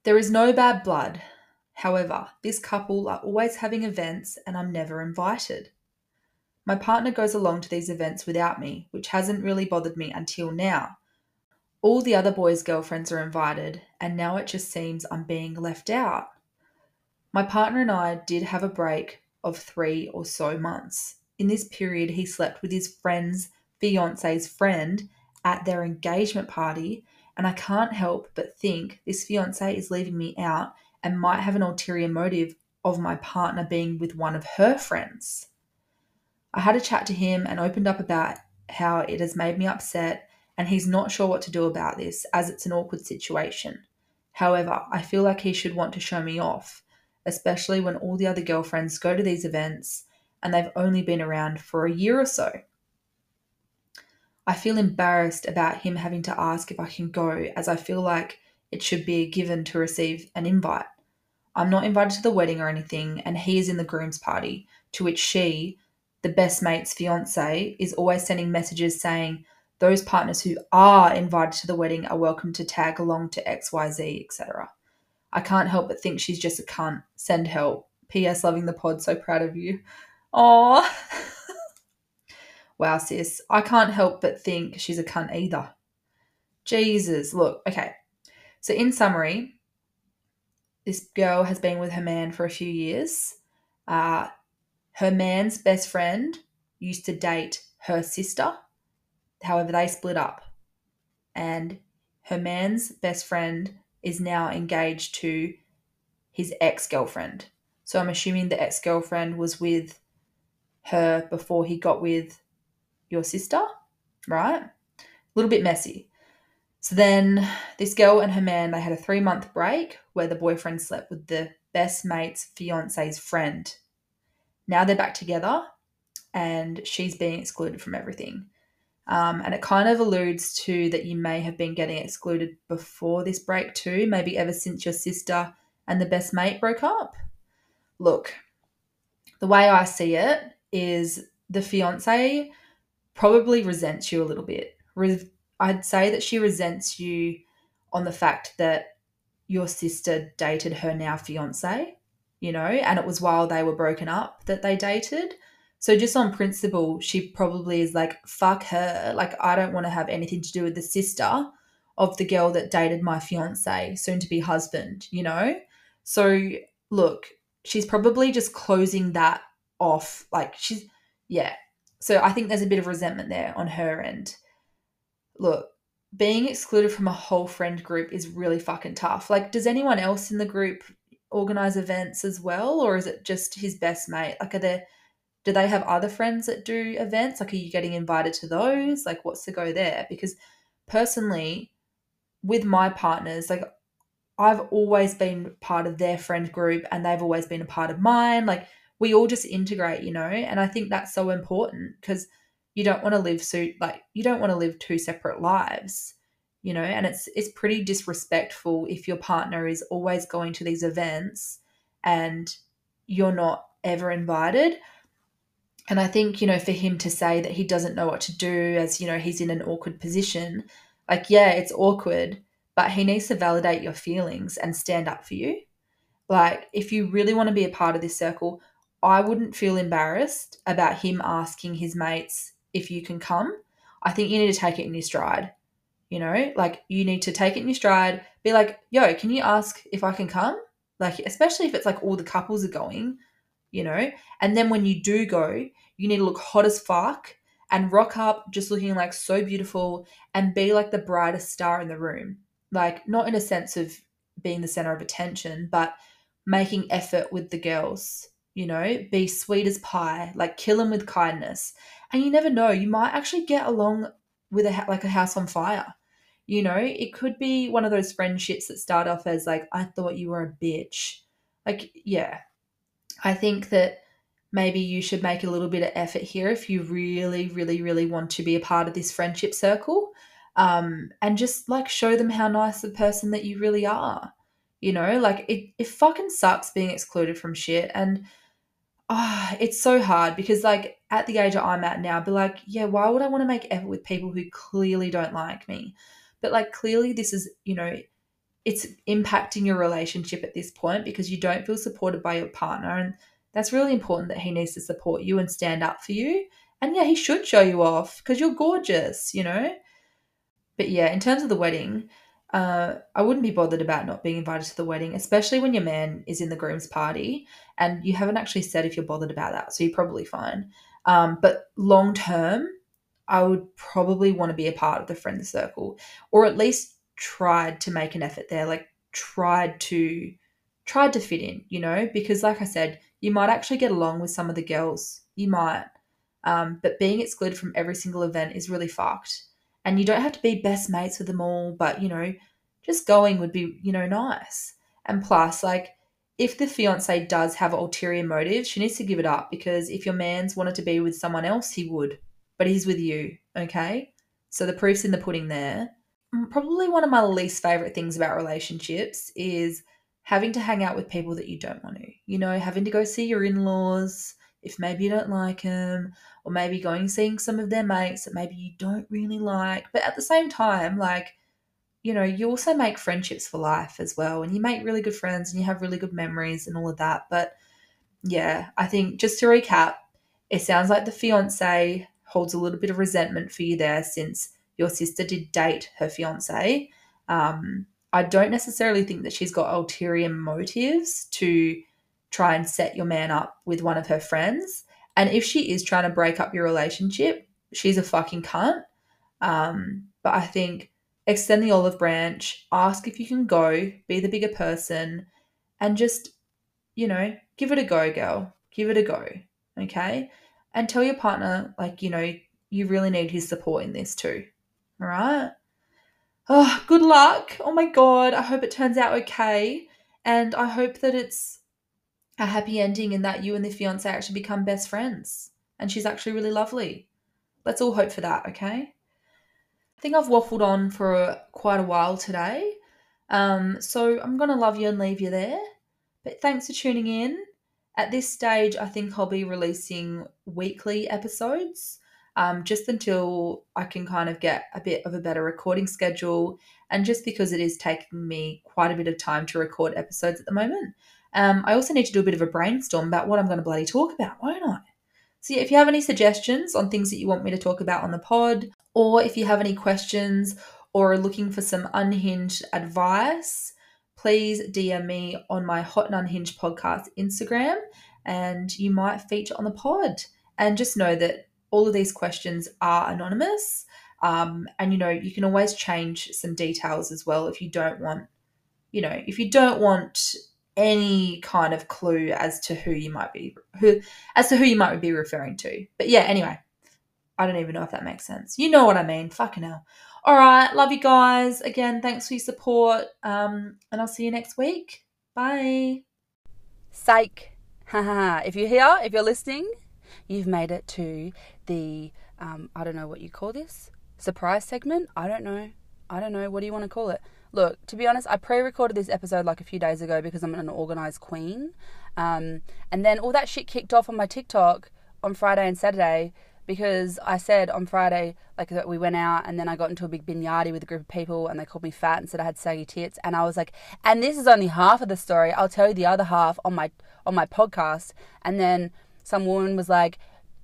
There is no bad blood. However, this couple are always having events and I'm never invited. My partner goes along to these events without me, which hasn't really bothered me until now. All the other boys' girlfriends are invited, and now it just seems I'm being left out. My partner and I did have a break of three or so months. In this period, he slept with his friend's fiance's friend at their engagement party, and I can't help but think this fiance is leaving me out and might have an ulterior motive of my partner being with one of her friends. I had a chat to him and opened up about how it has made me upset, and he's not sure what to do about this as it's an awkward situation. However, I feel like he should want to show me off, especially when all the other girlfriends go to these events and they've only been around for a year or so. I feel embarrassed about him having to ask if I can go, as I feel like it should be a given to receive an invite. I'm not invited to the wedding or anything, and he is in the groom's party, to which she, the best mate's fiancée, is always sending messages saying those partners who are invited to the wedding are welcome to tag along to X Y Z, et cetera. I can't help but think she's just a cunt. Send help. P S Loving the pod. So proud of you. Aww. Wow, sis. I can't help but think she's a cunt either. Jesus. Look, okay. So in summary, this girl has been with her man for a few years. Uh, her man's best friend used to date her sister. However, they split up. And her man's best friend is now engaged to his ex-girlfriend. So I'm assuming the ex-girlfriend was with her before he got with your sister, right? A little bit messy. So then this girl and her man, they had a three-month break where the boyfriend slept with the best mate's fiance's friend. Now they're back together and she's being excluded from everything. Um, and it kind of alludes to that you may have been getting excluded before this break too, maybe ever since your sister and the best mate broke up. Look, the way I see it is the fiance probably resents you a little bit. Re- I'd say that she resents you on the fact that your sister dated her now fiance, you know, and it was while they were broken up that they dated. So just on principle, she probably is like, fuck her. Like, I don't want to have anything to do with the sister of the girl that dated my fiance, soon to be husband, you know? So look, she's probably just closing that off. Like she's, yeah. So I think there's a bit of resentment there on her end. Look, being excluded from a whole friend group is really fucking tough. Like, does anyone else in the group organise events as well, or is it just his best mate? Like, are there, do they have other friends that do events? Like, are you getting invited to those? Like, what's the go there? Because personally, with my partners, like, I've always been part of their friend group and they've always been a part of mine. Like, we all just integrate, you know, and I think that's so important because you don't want to live so like you don't want to live two separate lives, you know, and it's it's pretty disrespectful if your partner is always going to these events and you're not ever invited. And I think, you know, for him to say that he doesn't know what to do as, you know, he's in an awkward position, like, yeah, it's awkward, but he needs to validate your feelings and stand up for you. Like, if you really want to be a part of this circle, I wouldn't feel embarrassed about him asking his mates if you can come. I think you need to take it in your stride, you know, like you need to take it in your stride, be like, yo, can you ask if I can come? Like, especially if it's like all the couples are going, you know, and then when you do go, you need to look hot as fuck and rock up just looking like so beautiful and be like the brightest star in the room. Like, not in a sense of being the center of attention, but making effort with the girls. You know, be sweet as pie, like kill them with kindness. And you never know, you might actually get along with a like a house on fire. You know, it could be one of those friendships that start off as like, I thought you were a bitch. Like, yeah, I think that maybe you should make a little bit of effort here if you really, really, really want to be a part of this friendship circle, um, and just like show them how nice the person that you really are. You know, like it, it fucking sucks being excluded from shit, and ah, oh, it's so hard because like at the age that I'm at now, I'd be like, yeah, why would I want to make effort with people who clearly don't like me? But like clearly this is, you know, it's impacting your relationship at this point because you don't feel supported by your partner, and that's really important that he needs to support you and stand up for you. And yeah, he should show you off because you're gorgeous, you know. But yeah, in terms of the wedding, Uh, I wouldn't be bothered about not being invited to the wedding, especially when your man is in the groom's party and you haven't actually said if you're bothered about that, so you're probably fine. Um, but long term, I would probably want to be a part of the friend circle, or at least tried to make an effort there, like tried to tried to fit in, you know, because like I said, you might actually get along with some of the girls. You might. Um, but being excluded from every single event is really fucked. And you don't have to be best mates with them all, but, you know, just going would be, you know, nice. And plus, like, if the fiancé does have ulterior motives, she needs to give it up, because if your man's wanted to be with someone else, he would, but he's with you, okay? So the proof's in the pudding there. Probably one of my least favourite things about relationships is having to hang out with people that you don't want to, you know, having to go see your in-laws if maybe you don't like them, or maybe going and seeing some of their mates that maybe you don't really like. But at the same time, like, you know, you also make friendships for life as well, and you make really good friends and you have really good memories and all of that. But yeah, I think just to recap, it sounds like the fiance holds a little bit of resentment for you there, since your sister did date her fiance. Um, I don't necessarily think that she's got ulterior motives to try and set your man up with one of her friends. And if she is trying to break up your relationship, she's a fucking cunt. Um, but I think extend the olive branch, ask if you can go, be the bigger person, and just, you know, give it a go, girl. Give it a go, okay? And tell your partner, like, you know, you really need his support in this too, all right? oh, good luck. Oh my God. I hope it turns out okay. And I hope that it's a happy ending and that you and the fiance actually become best friends. And she's actually really lovely. Let's all hope for that, okay? I think I've waffled on for a, quite a while today. Um, so I'm going to love you and leave you there. But thanks for tuning in. At this stage, I think I'll be releasing weekly episodes um, just until I can kind of get a bit of a better recording schedule, and just because it is taking me quite a bit of time to record episodes at the moment. Um, I also need to do a bit of a brainstorm about what I'm going to bloody talk about, won't I? So yeah, if you have any suggestions on things that you want me to talk about on the pod, or if you have any questions or are looking for some unhinged advice, please D M me on my Hot and Unhinged podcast Instagram, and you might feature on the pod. And just know that all of these questions are anonymous. Um, and, you know, you can always change some details as well if you don't want, you know, if you don't want any kind of clue as to who you might be, who as to who you might be referring to. But, yeah, anyway, I don't even know if that makes sense. You know what I mean. Fucking hell. All right, love you guys. Again, thanks for your support, um, and I'll see you next week. Bye. Psych. If you're here, if you're listening, you've made it to the, um, I don't know what you call this, surprise segment? I don't know. I don't know. What do you want to call it? Look, to be honest, I pre-recorded this episode like a few days ago because I'm an organised queen, um, and then all that shit kicked off on my TikTok on Friday and Saturday, because I said on Friday, like, that we went out and then I got into a big bignardi with a group of people and they called me fat and said I had saggy tits. And I was like, and this is only half of the story. I'll tell you the other half on my on my podcast. And then some woman was like,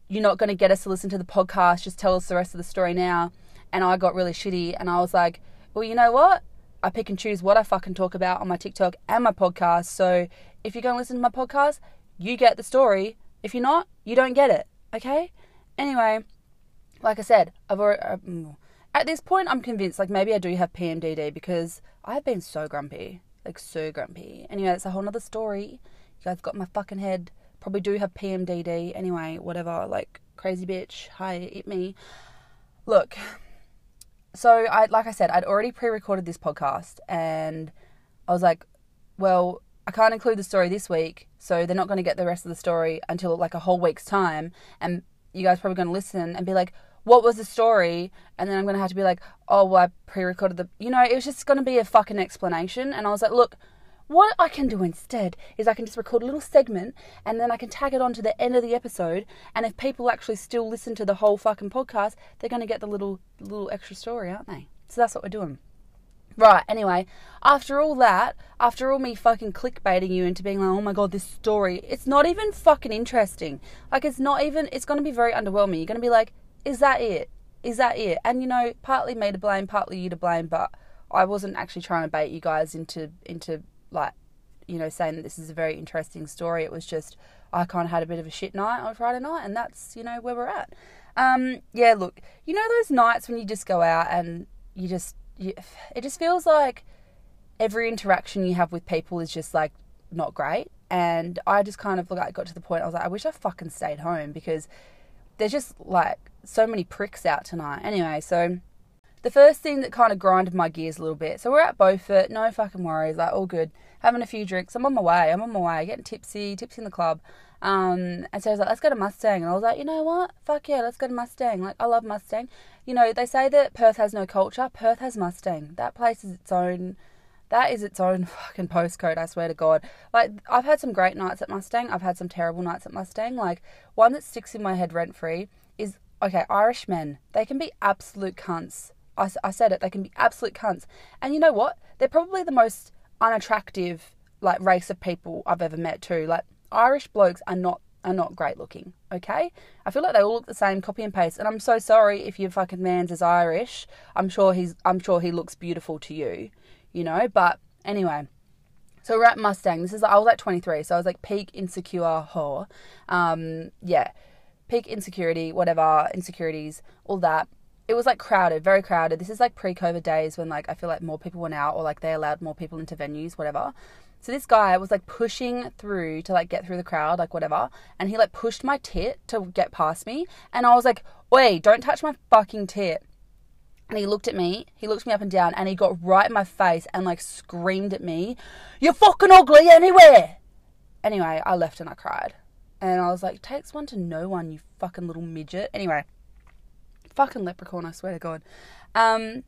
you're not going to get us to listen to the podcast. Just tell us the rest of the story now. And I got really shitty. And I was like, well, you know what? I pick and choose what I fucking talk about on my TikTok and my podcast. So if you're going to listen to my podcast, you get the story. If you're not, you don't get it. Okay? Anyway, like I said, I've already, uh, at this point, I'm convinced, like, maybe I do have P M D D because I've been so grumpy, like so grumpy. Anyway, that's a whole nother story. You guys got my fucking head. Probably do have P M D D. Anyway, whatever, like, crazy bitch. Hi, eat me. Look, so I, like I said, I'd already pre-recorded this podcast and I was like, well, I can't include the story this week, so they're not going to get the rest of the story until like a whole week's time. And you guys probably going to listen and be like, what was the story? And then I'm going to have to be like, oh, well, I pre-recorded the, you know, it was just going to be a fucking explanation. And I was like, look, what I can do instead is I can just record a little segment and then I can tag it on to the end of the episode. And if people actually still listen to the whole fucking podcast, they're going to get the little, little extra story, aren't they? So that's what we're doing. Right, anyway, after all that, after all me fucking clickbaiting you into being like, oh my God, this story, it's not even fucking interesting. Like, it's not even, it's going to be very underwhelming. You're going to be like, is that it? Is that it? And, you know, partly me to blame, partly you to blame, but I wasn't actually trying to bait you guys into, into like, you know, saying that this is a very interesting story. It was just, I kind of had a bit of a shit night on Friday night, and that's, you know, where we're at. Um, yeah, look, you know those nights when you just go out and you just, it just feels like every interaction you have with people is just like not great. And I just kind of like got to the point I was like, I wish I fucking stayed home because there's just like so many pricks out tonight. Anyway, so the first thing that kind of grinded my gears a little bit. So we're at Beaufort, no fucking worries, like all good. Having a few drinks. I'm on my way. I'm on my way. Getting tipsy, tipsy in the club. Um, and so I was like, let's go to Mustang. And I was like, you know what? Fuck yeah, let's go to Mustang. Like, I love Mustang. You know, they say that Perth has no culture. Perth has Mustang. That place is its own, that is its own fucking postcode, I swear to God. Like, I've had some great nights at Mustang. I've had some terrible nights at Mustang. Like, one that sticks in my head rent-free is, okay, Irish men. They can be absolute cunts. I, I said it. They can be absolute cunts. And you know what? They're probably the most unattractive, like, race of people I've ever met too. Like, Irish blokes are not are not great looking, okay? I feel like they all look the same, copy and paste. And I'm so sorry if your fucking man's is Irish. I'm sure he's I'm sure he looks beautiful to you, you know? But anyway, so we're at Mustang. This is I was like twenty-three, so I was like peak insecure whore. Um, yeah, peak insecurity, whatever, insecurities, all that. It was like crowded, very crowded. This is like pre-COVID days when like I feel like more people went out or like they allowed more people into venues, whatever. So this guy was like pushing through to like get through the crowd, like whatever. And he like pushed my tit to get past me. And I was like, wait, don't touch my fucking tit. And he looked at me, he looked me up and down, and he got right in my face and, like, screamed at me, "You're fucking ugly anywhere!" Anyway, I left and I cried. And I was like, takes one to know one, you fucking little midget. Anyway, fucking leprechaun, I swear to God. Um,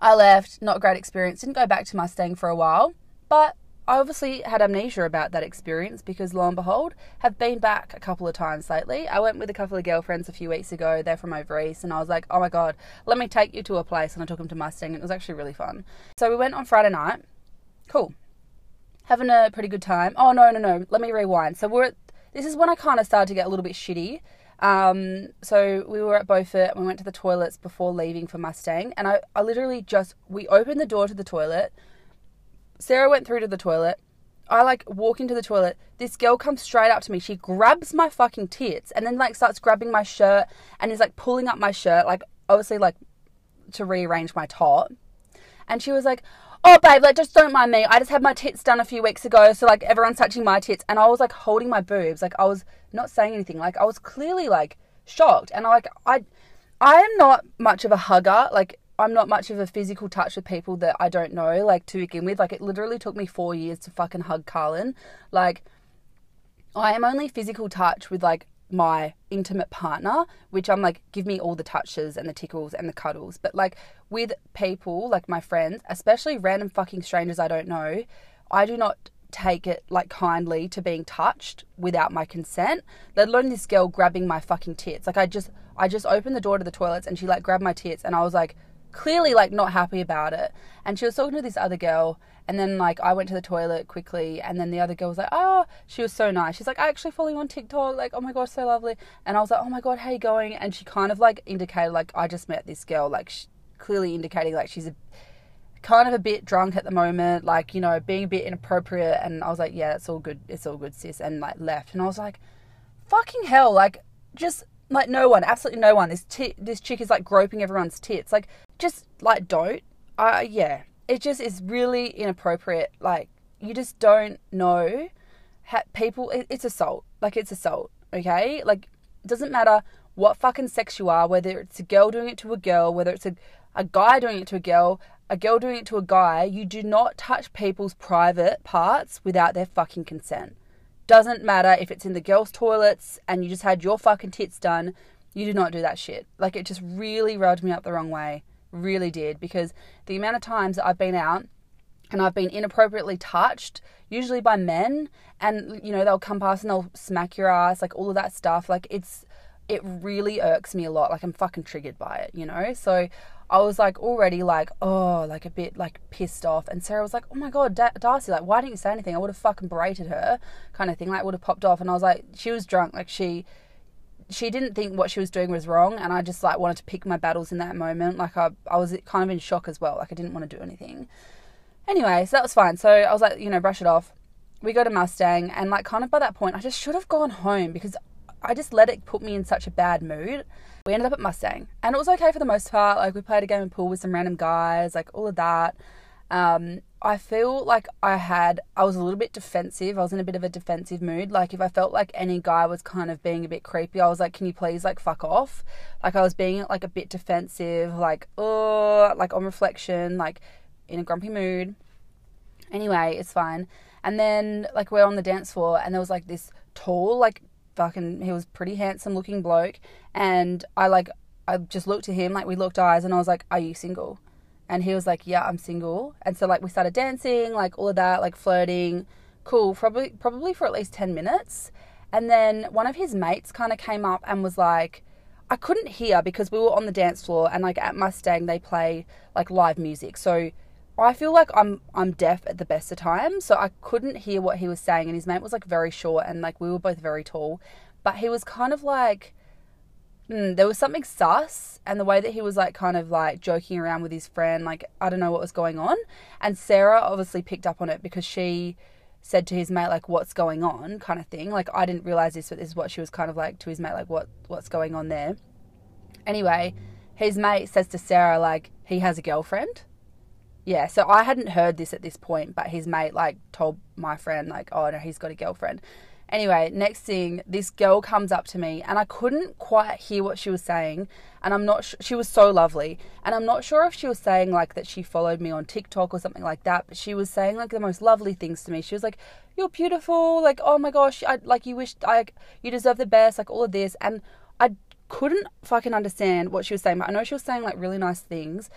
I left, not a great experience. Didn't go back to Mustang for a while, but I obviously had amnesia about that experience because, lo and behold, have been back a couple of times lately. I went with a couple of girlfriends a few weeks ago. They're from Over East, and I was like, oh, my God, let me take you to a place. And I took them to Mustang, and it was actually really fun. So we went on Friday night. Cool. Having a pretty good time. Oh, no, no, no. Let me rewind. So we're at, this is when I kind of started to get a little bit shitty. Um, so we were at Beaufort, and we went to the toilets before leaving for Mustang. And I, I literally just, we opened the door to the toilet. Sarah went through to the toilet. I, like, walk into the toilet. This girl comes straight up to me. She grabs my fucking tits and then, like, starts grabbing my shirt and is, like, pulling up my shirt, like, obviously, like, to rearrange my top. And she was like, oh, babe, like, just don't mind me. I just had my tits done a few weeks ago, so, like, everyone's touching my tits. And I was, like, holding my boobs. Like, I was not saying anything. Like, I was clearly, like, shocked. And, I, like, I, I am not much of a hugger, like, I'm not much of a physical touch with people that I don't know, like, to begin with. Like, it literally took me four years to fucking hug Carlin. Like, I am only physical touch with, like, my intimate partner, which I'm like, give me all the touches and the tickles and the cuddles. But, like, with people, like my friends, especially random fucking strangers I don't know, I do not take it, like, kindly to being touched without my consent, let alone this girl grabbing my fucking tits. Like, I just, I just opened the door to the toilets and she, like, grabbed my tits and I was like, clearly, like, not happy about it. And she was talking to this other girl, and then, like, I went to the toilet quickly, and then the other girl was like, oh, she was so nice. She's like, I actually follow you on TikTok, like, oh my gosh, so lovely. And I was like, oh my God, how you going? And she kind of, like, indicated, like, I just met this girl, like, she, clearly indicating, like, she's a, kind of a bit drunk at the moment, like, you know, being a bit inappropriate. And I was like, yeah, it's all good, it's all good, sis. And, like, left. And I was like, fucking hell, like, just, like, no one, absolutely no one. This t- this chick is, like, groping everyone's tits. Like, just, like, don't. Uh, yeah. It just is really inappropriate. Like, you just don't know how people, it, it's assault. Like, it's assault, okay? Like, it doesn't matter what fucking sex you are, whether it's a girl doing it to a girl, whether it's a, a guy doing it to a girl, a girl doing it to a guy, you do not touch people's private parts without their fucking consent. Doesn't matter if it's in the girls' toilets and you just had your fucking tits done. You do not do that shit. Like, it just really rubbed me up the wrong way. Really did. Because the amount of times that I've been out and I've been inappropriately touched, usually by men, and, you know, they'll come past and they'll smack your ass, like, all of that stuff. Like, it's, it really irks me a lot. Like, I'm fucking triggered by it, you know? So I was, like, already, like, oh, like, a bit, like, pissed off. And Sarah was like, oh, my God, D- Darcy, like, why didn't you say anything? I would have fucking berated her, kind of thing. Like, would have popped off. And I was like, she was drunk. Like, she she didn't think what she was doing was wrong. And I just, like, wanted to pick my battles in that moment. Like, I, I was kind of in shock as well. Like, I didn't want to do anything. Anyway, so that was fine. So I was like, you know, brush it off. We go to Mustang. And, like, kind of by that point, I just should have gone home because I just let it put me in such a bad mood. We ended up at Mustang, and it was okay for the most part. Like, we played a game of pool with some random guys, like, all of that. Um, I feel like I had, I was a little bit defensive. I was in a bit of a defensive mood. Like, if I felt like any guy was kind of being a bit creepy, I was like, can you please, like, fuck off? Like, I was being, like, a bit defensive, like, oh, like, on reflection, like, in a grumpy mood. Anyway, it's fine. And then, like, we're on the dance floor, and there was, like, this tall, like, fucking, he was pretty handsome looking bloke, and I, like, I just looked at him, like, we looked eyes, and I was like, are you single? And he was like, yeah, I'm single. And so, like, we started dancing, like, all of that, like, flirting, cool, probably probably for at least ten minutes. And then one of his mates kind of came up and was like, I couldn't hear because we were on the dance floor, and, like, at Mustang they play, like, live music, so I feel like I'm I'm deaf at the best of times, so I couldn't hear what he was saying. And his mate was, like, very short, and, like, we were both very tall, but he was kind of like, mm, there was something sus, and the way that he was, like, kind of, like, joking around with his friend, like, I don't know what was going on. And Sarah obviously picked up on it because she said to his mate, like, what's going on, kind of thing. Like, I didn't realize this, but this is what she was kind of like to his mate, like, what what's going on there. Anyway, his mate says to Sarah, like, he has a girlfriend. Yeah, so I hadn't heard this at this point, but his mate, like, told my friend, like, oh, no, he's got a girlfriend. Anyway, next thing, this girl comes up to me and I couldn't quite hear what she was saying. And I'm not sure, she was so lovely. And I'm not sure if she was saying like that she followed me on TikTok or something like that. But she was saying like the most lovely things to me. She was like, you're beautiful. Like, oh my gosh, I like you wished I, you deserve the best, like all of this. And I couldn't fucking understand what she was saying. But I know she was saying like really nice things.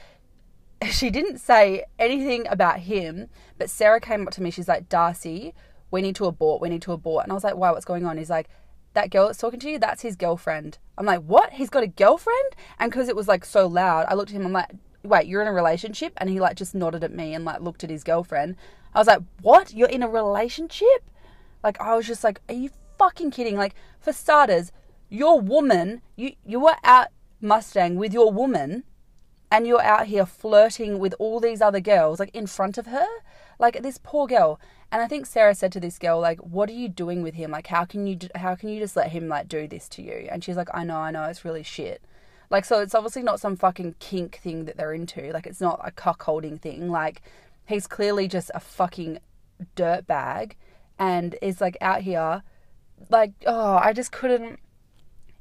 She didn't say anything about him. But Sarah came up to me. She's like, Darcy, we need to abort, we need to abort. And I was like, wow, what's going on? He's like, that girl that's talking to you, that's his girlfriend. I'm like, what? He's got a girlfriend? And because it was like so loud, I looked at him, I'm like, wait, you're in a relationship? And he like just nodded at me and like looked at his girlfriend. I was like, what? You're in a relationship? Like, I was just like, are you fucking kidding? Like, for starters, your woman, you, you were out Mustang with your woman and you're out here flirting with all these other girls, like in front of her, like this poor girl. And I think Sarah said to this girl, like, what are you doing with him? Like, how can you, how can you just let him like do this to you? And she's like, I know, I know, it's really shit. Like, so it's obviously not some fucking kink thing that they're into. Like, it's not a cuckolding thing. Like, he's clearly just a fucking dirtbag and is like out here. Like, oh, I just couldn't.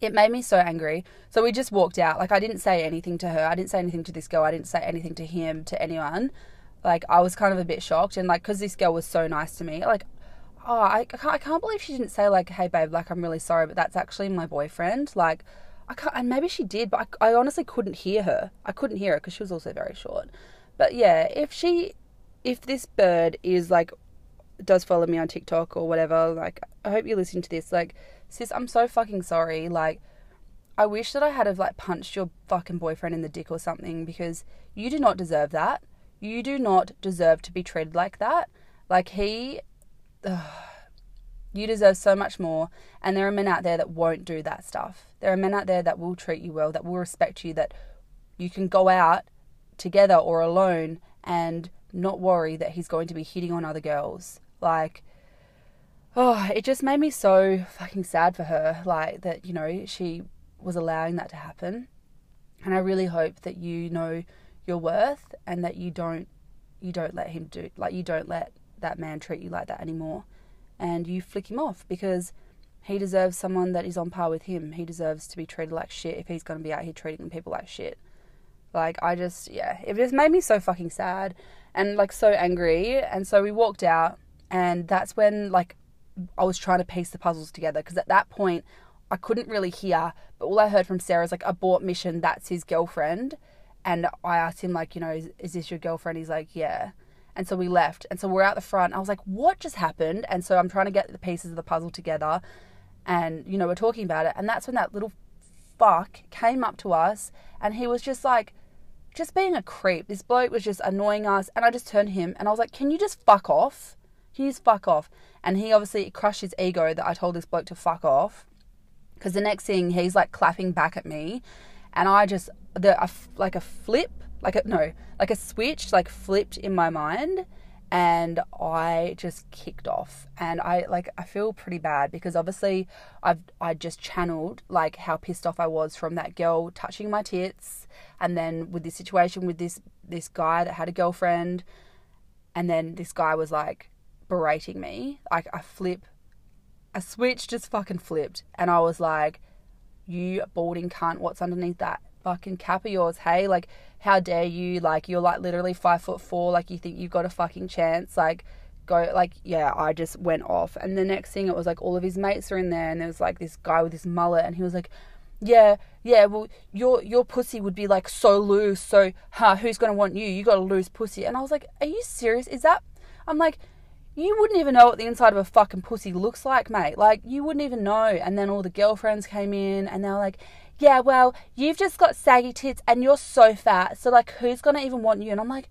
It made me so angry. So we just walked out. Like, I didn't say anything to her. I didn't say anything to this girl. I didn't say anything to him, to anyone. Like, I was kind of a bit shocked, and like, because this girl was so nice to me, like, oh, I can't, I can't believe she didn't say like, hey babe, like, I'm really sorry, but that's actually my boyfriend. Like, I can't, and maybe she did, but I, I honestly couldn't hear her. I couldn't hear her because she was also very short. But yeah, if she, if this bird is like, does follow me on TikTok or whatever, like, I hope you listen to this. Like, sis, I'm so fucking sorry. Like, I wish that I had have like punched your fucking boyfriend in the dick or something, because you do not deserve that. You do not deserve to be treated like that. Like, he, ugh, you deserve so much more. And there are men out there that won't do that stuff. There are men out there that will treat you well, that will respect you, that you can go out together or alone and not worry that he's going to be hitting on other girls. Like, oh, it just made me so fucking sad for her. Like, that, you know, she was allowing that to happen. And I really hope that you know your worth, and that you don't, you don't let him do, like, you don't let that man treat you like that anymore, and you flick him off, because he deserves someone that is on par with him. He deserves to be treated like shit if he's going to be out here treating people like shit. Like, I just, yeah, it just made me so fucking sad and like so angry. And so we walked out, and that's when like I was trying to piece the puzzles together, because at that point I couldn't really hear, but all I heard from Sarah is like, abort mission, that's his girlfriend. And I asked him, like, you know, is, is this your girlfriend? He's like, yeah. And so we left. And so we're out the front. I was like, what just happened? And so I'm trying to get the pieces of the puzzle together. And, you know, we're talking about it. And that's when that little fuck came up to us. And he was just like, just being a creep. This bloke was just annoying us. And I just turned to him and I was like, can you just fuck off? Can you just fuck off? And he obviously crushed his ego that I told this bloke to fuck off. Because the next thing, he's like clapping back at me. And I just, the, a, like a flip, like a, no, like a switch, like flipped in my mind, and I just kicked off. And I like, I feel pretty bad, because obviously I've, I just channeled like how pissed off I was from that girl touching my tits. And then with this situation with this, this guy that had a girlfriend, and then this guy was like berating me. Like, I flip, a switch just fucking flipped. And I was like, you balding cunt, what's underneath that fucking cap of yours, hey? Like, how dare you? Like, you're like literally five foot four, like, you think you've got a fucking chance? Like, go, like, yeah, I just went off. And the next thing, it was like all of his mates are in there, and there was like this guy with his mullet, and he was like, yeah, yeah, well, your your pussy would be like so loose, so, huh, who's gonna want you? You got a loose pussy. And I was like, are you serious? Is that, I'm like, you wouldn't even know what the inside of a fucking pussy looks like, mate. Like, you wouldn't even know. And then all the girlfriends came in, and they were like, yeah, well, you've just got saggy tits and you're so fat, so like, who's going to even want you? And I'm like,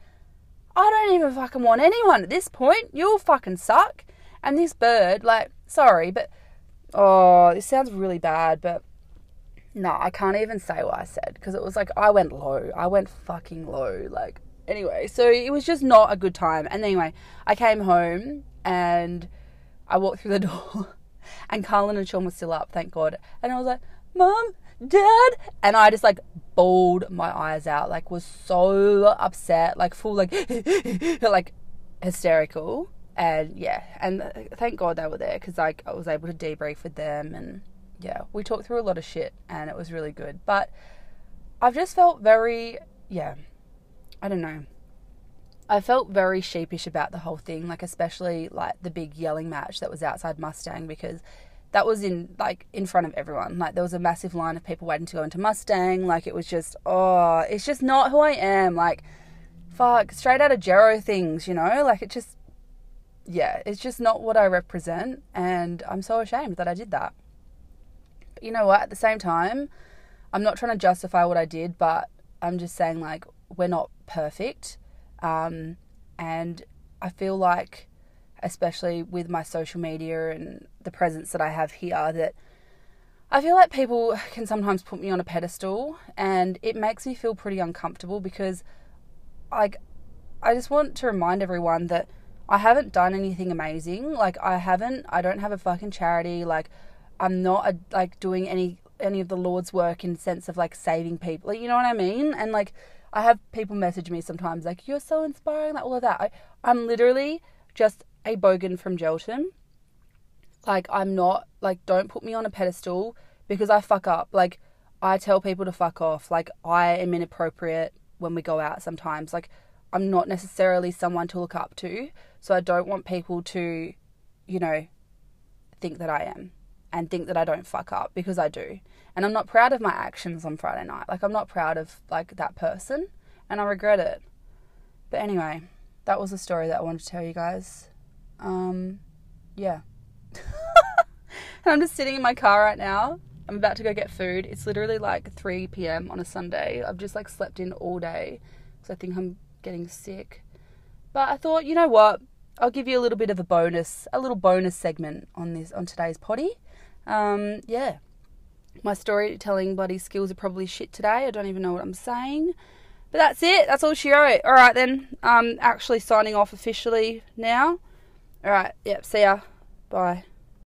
I don't even fucking want anyone at this point. You'll fucking suck. And this bird, like, sorry, but, oh, this sounds really bad, but no, I can't even say what I said, because it was like, I went low. I went fucking low, like. Anyway, so it was just not a good time. And anyway, I came home and I walked through the door, and Carlin and Sean were still up, thank God. And I was like, Mum, Dad. And I just like bawled my eyes out, like was so upset, like full, like, like hysterical. And yeah, and thank God they were there, because like I was able to debrief with them, and yeah, we talked through a lot of shit, and it was really good. But I've just felt very, yeah, I don't know. I felt very sheepish about the whole thing, like especially like the big yelling match that was outside Mustang, because that was in like in front of everyone. Like there was a massive line of people waiting to go into Mustang. Like it was just, oh, it's just not who I am. Like fuck, straight out of Gero things, you know? Like it just, yeah, it's just not what I represent, and I'm so ashamed that I did that. But you know what? At the same time, I'm not trying to justify what I did, but I'm just saying like we're not perfect. Um, and I feel like, especially with my social media and the presence that I have here, that I feel like people can sometimes put me on a pedestal, and it makes me feel pretty uncomfortable, because like, I just want to remind everyone that I haven't done anything amazing. Like I haven't, I don't have a fucking charity. Like I'm not a, like doing any, any of the Lord's work in sense of like saving people, you know what I mean? And like, I have people message me sometimes like, you're so inspiring, like all of that. I, I'm literally just a bogan from Geraldton. Like I'm not, like don't put me on a pedestal, because I fuck up. Like I tell people to fuck off. Like I am inappropriate when we go out sometimes. Like I'm not necessarily someone to look up to. So I don't want people to, you know, think that I am and think that I don't fuck up, because I do. And I'm not proud of my actions on Friday night. Like I'm not proud of like that person, and I regret it. But anyway, that was a story that I wanted to tell you guys. Um, yeah. And I'm just sitting in my car right now. I'm about to go get food. It's literally like three p.m. on a Sunday. I've just like slept in all day, so I think I'm getting sick. But I thought, you know what? I'll give you a little bit of a bonus, a little bonus segment on this, on today's potty. Um, yeah. My storytelling bloody skills are probably shit today. I don't even know what I'm saying. But that's it. That's all she wrote. All right, then. I'm actually signing off officially now. All right. Yep. See ya. Bye.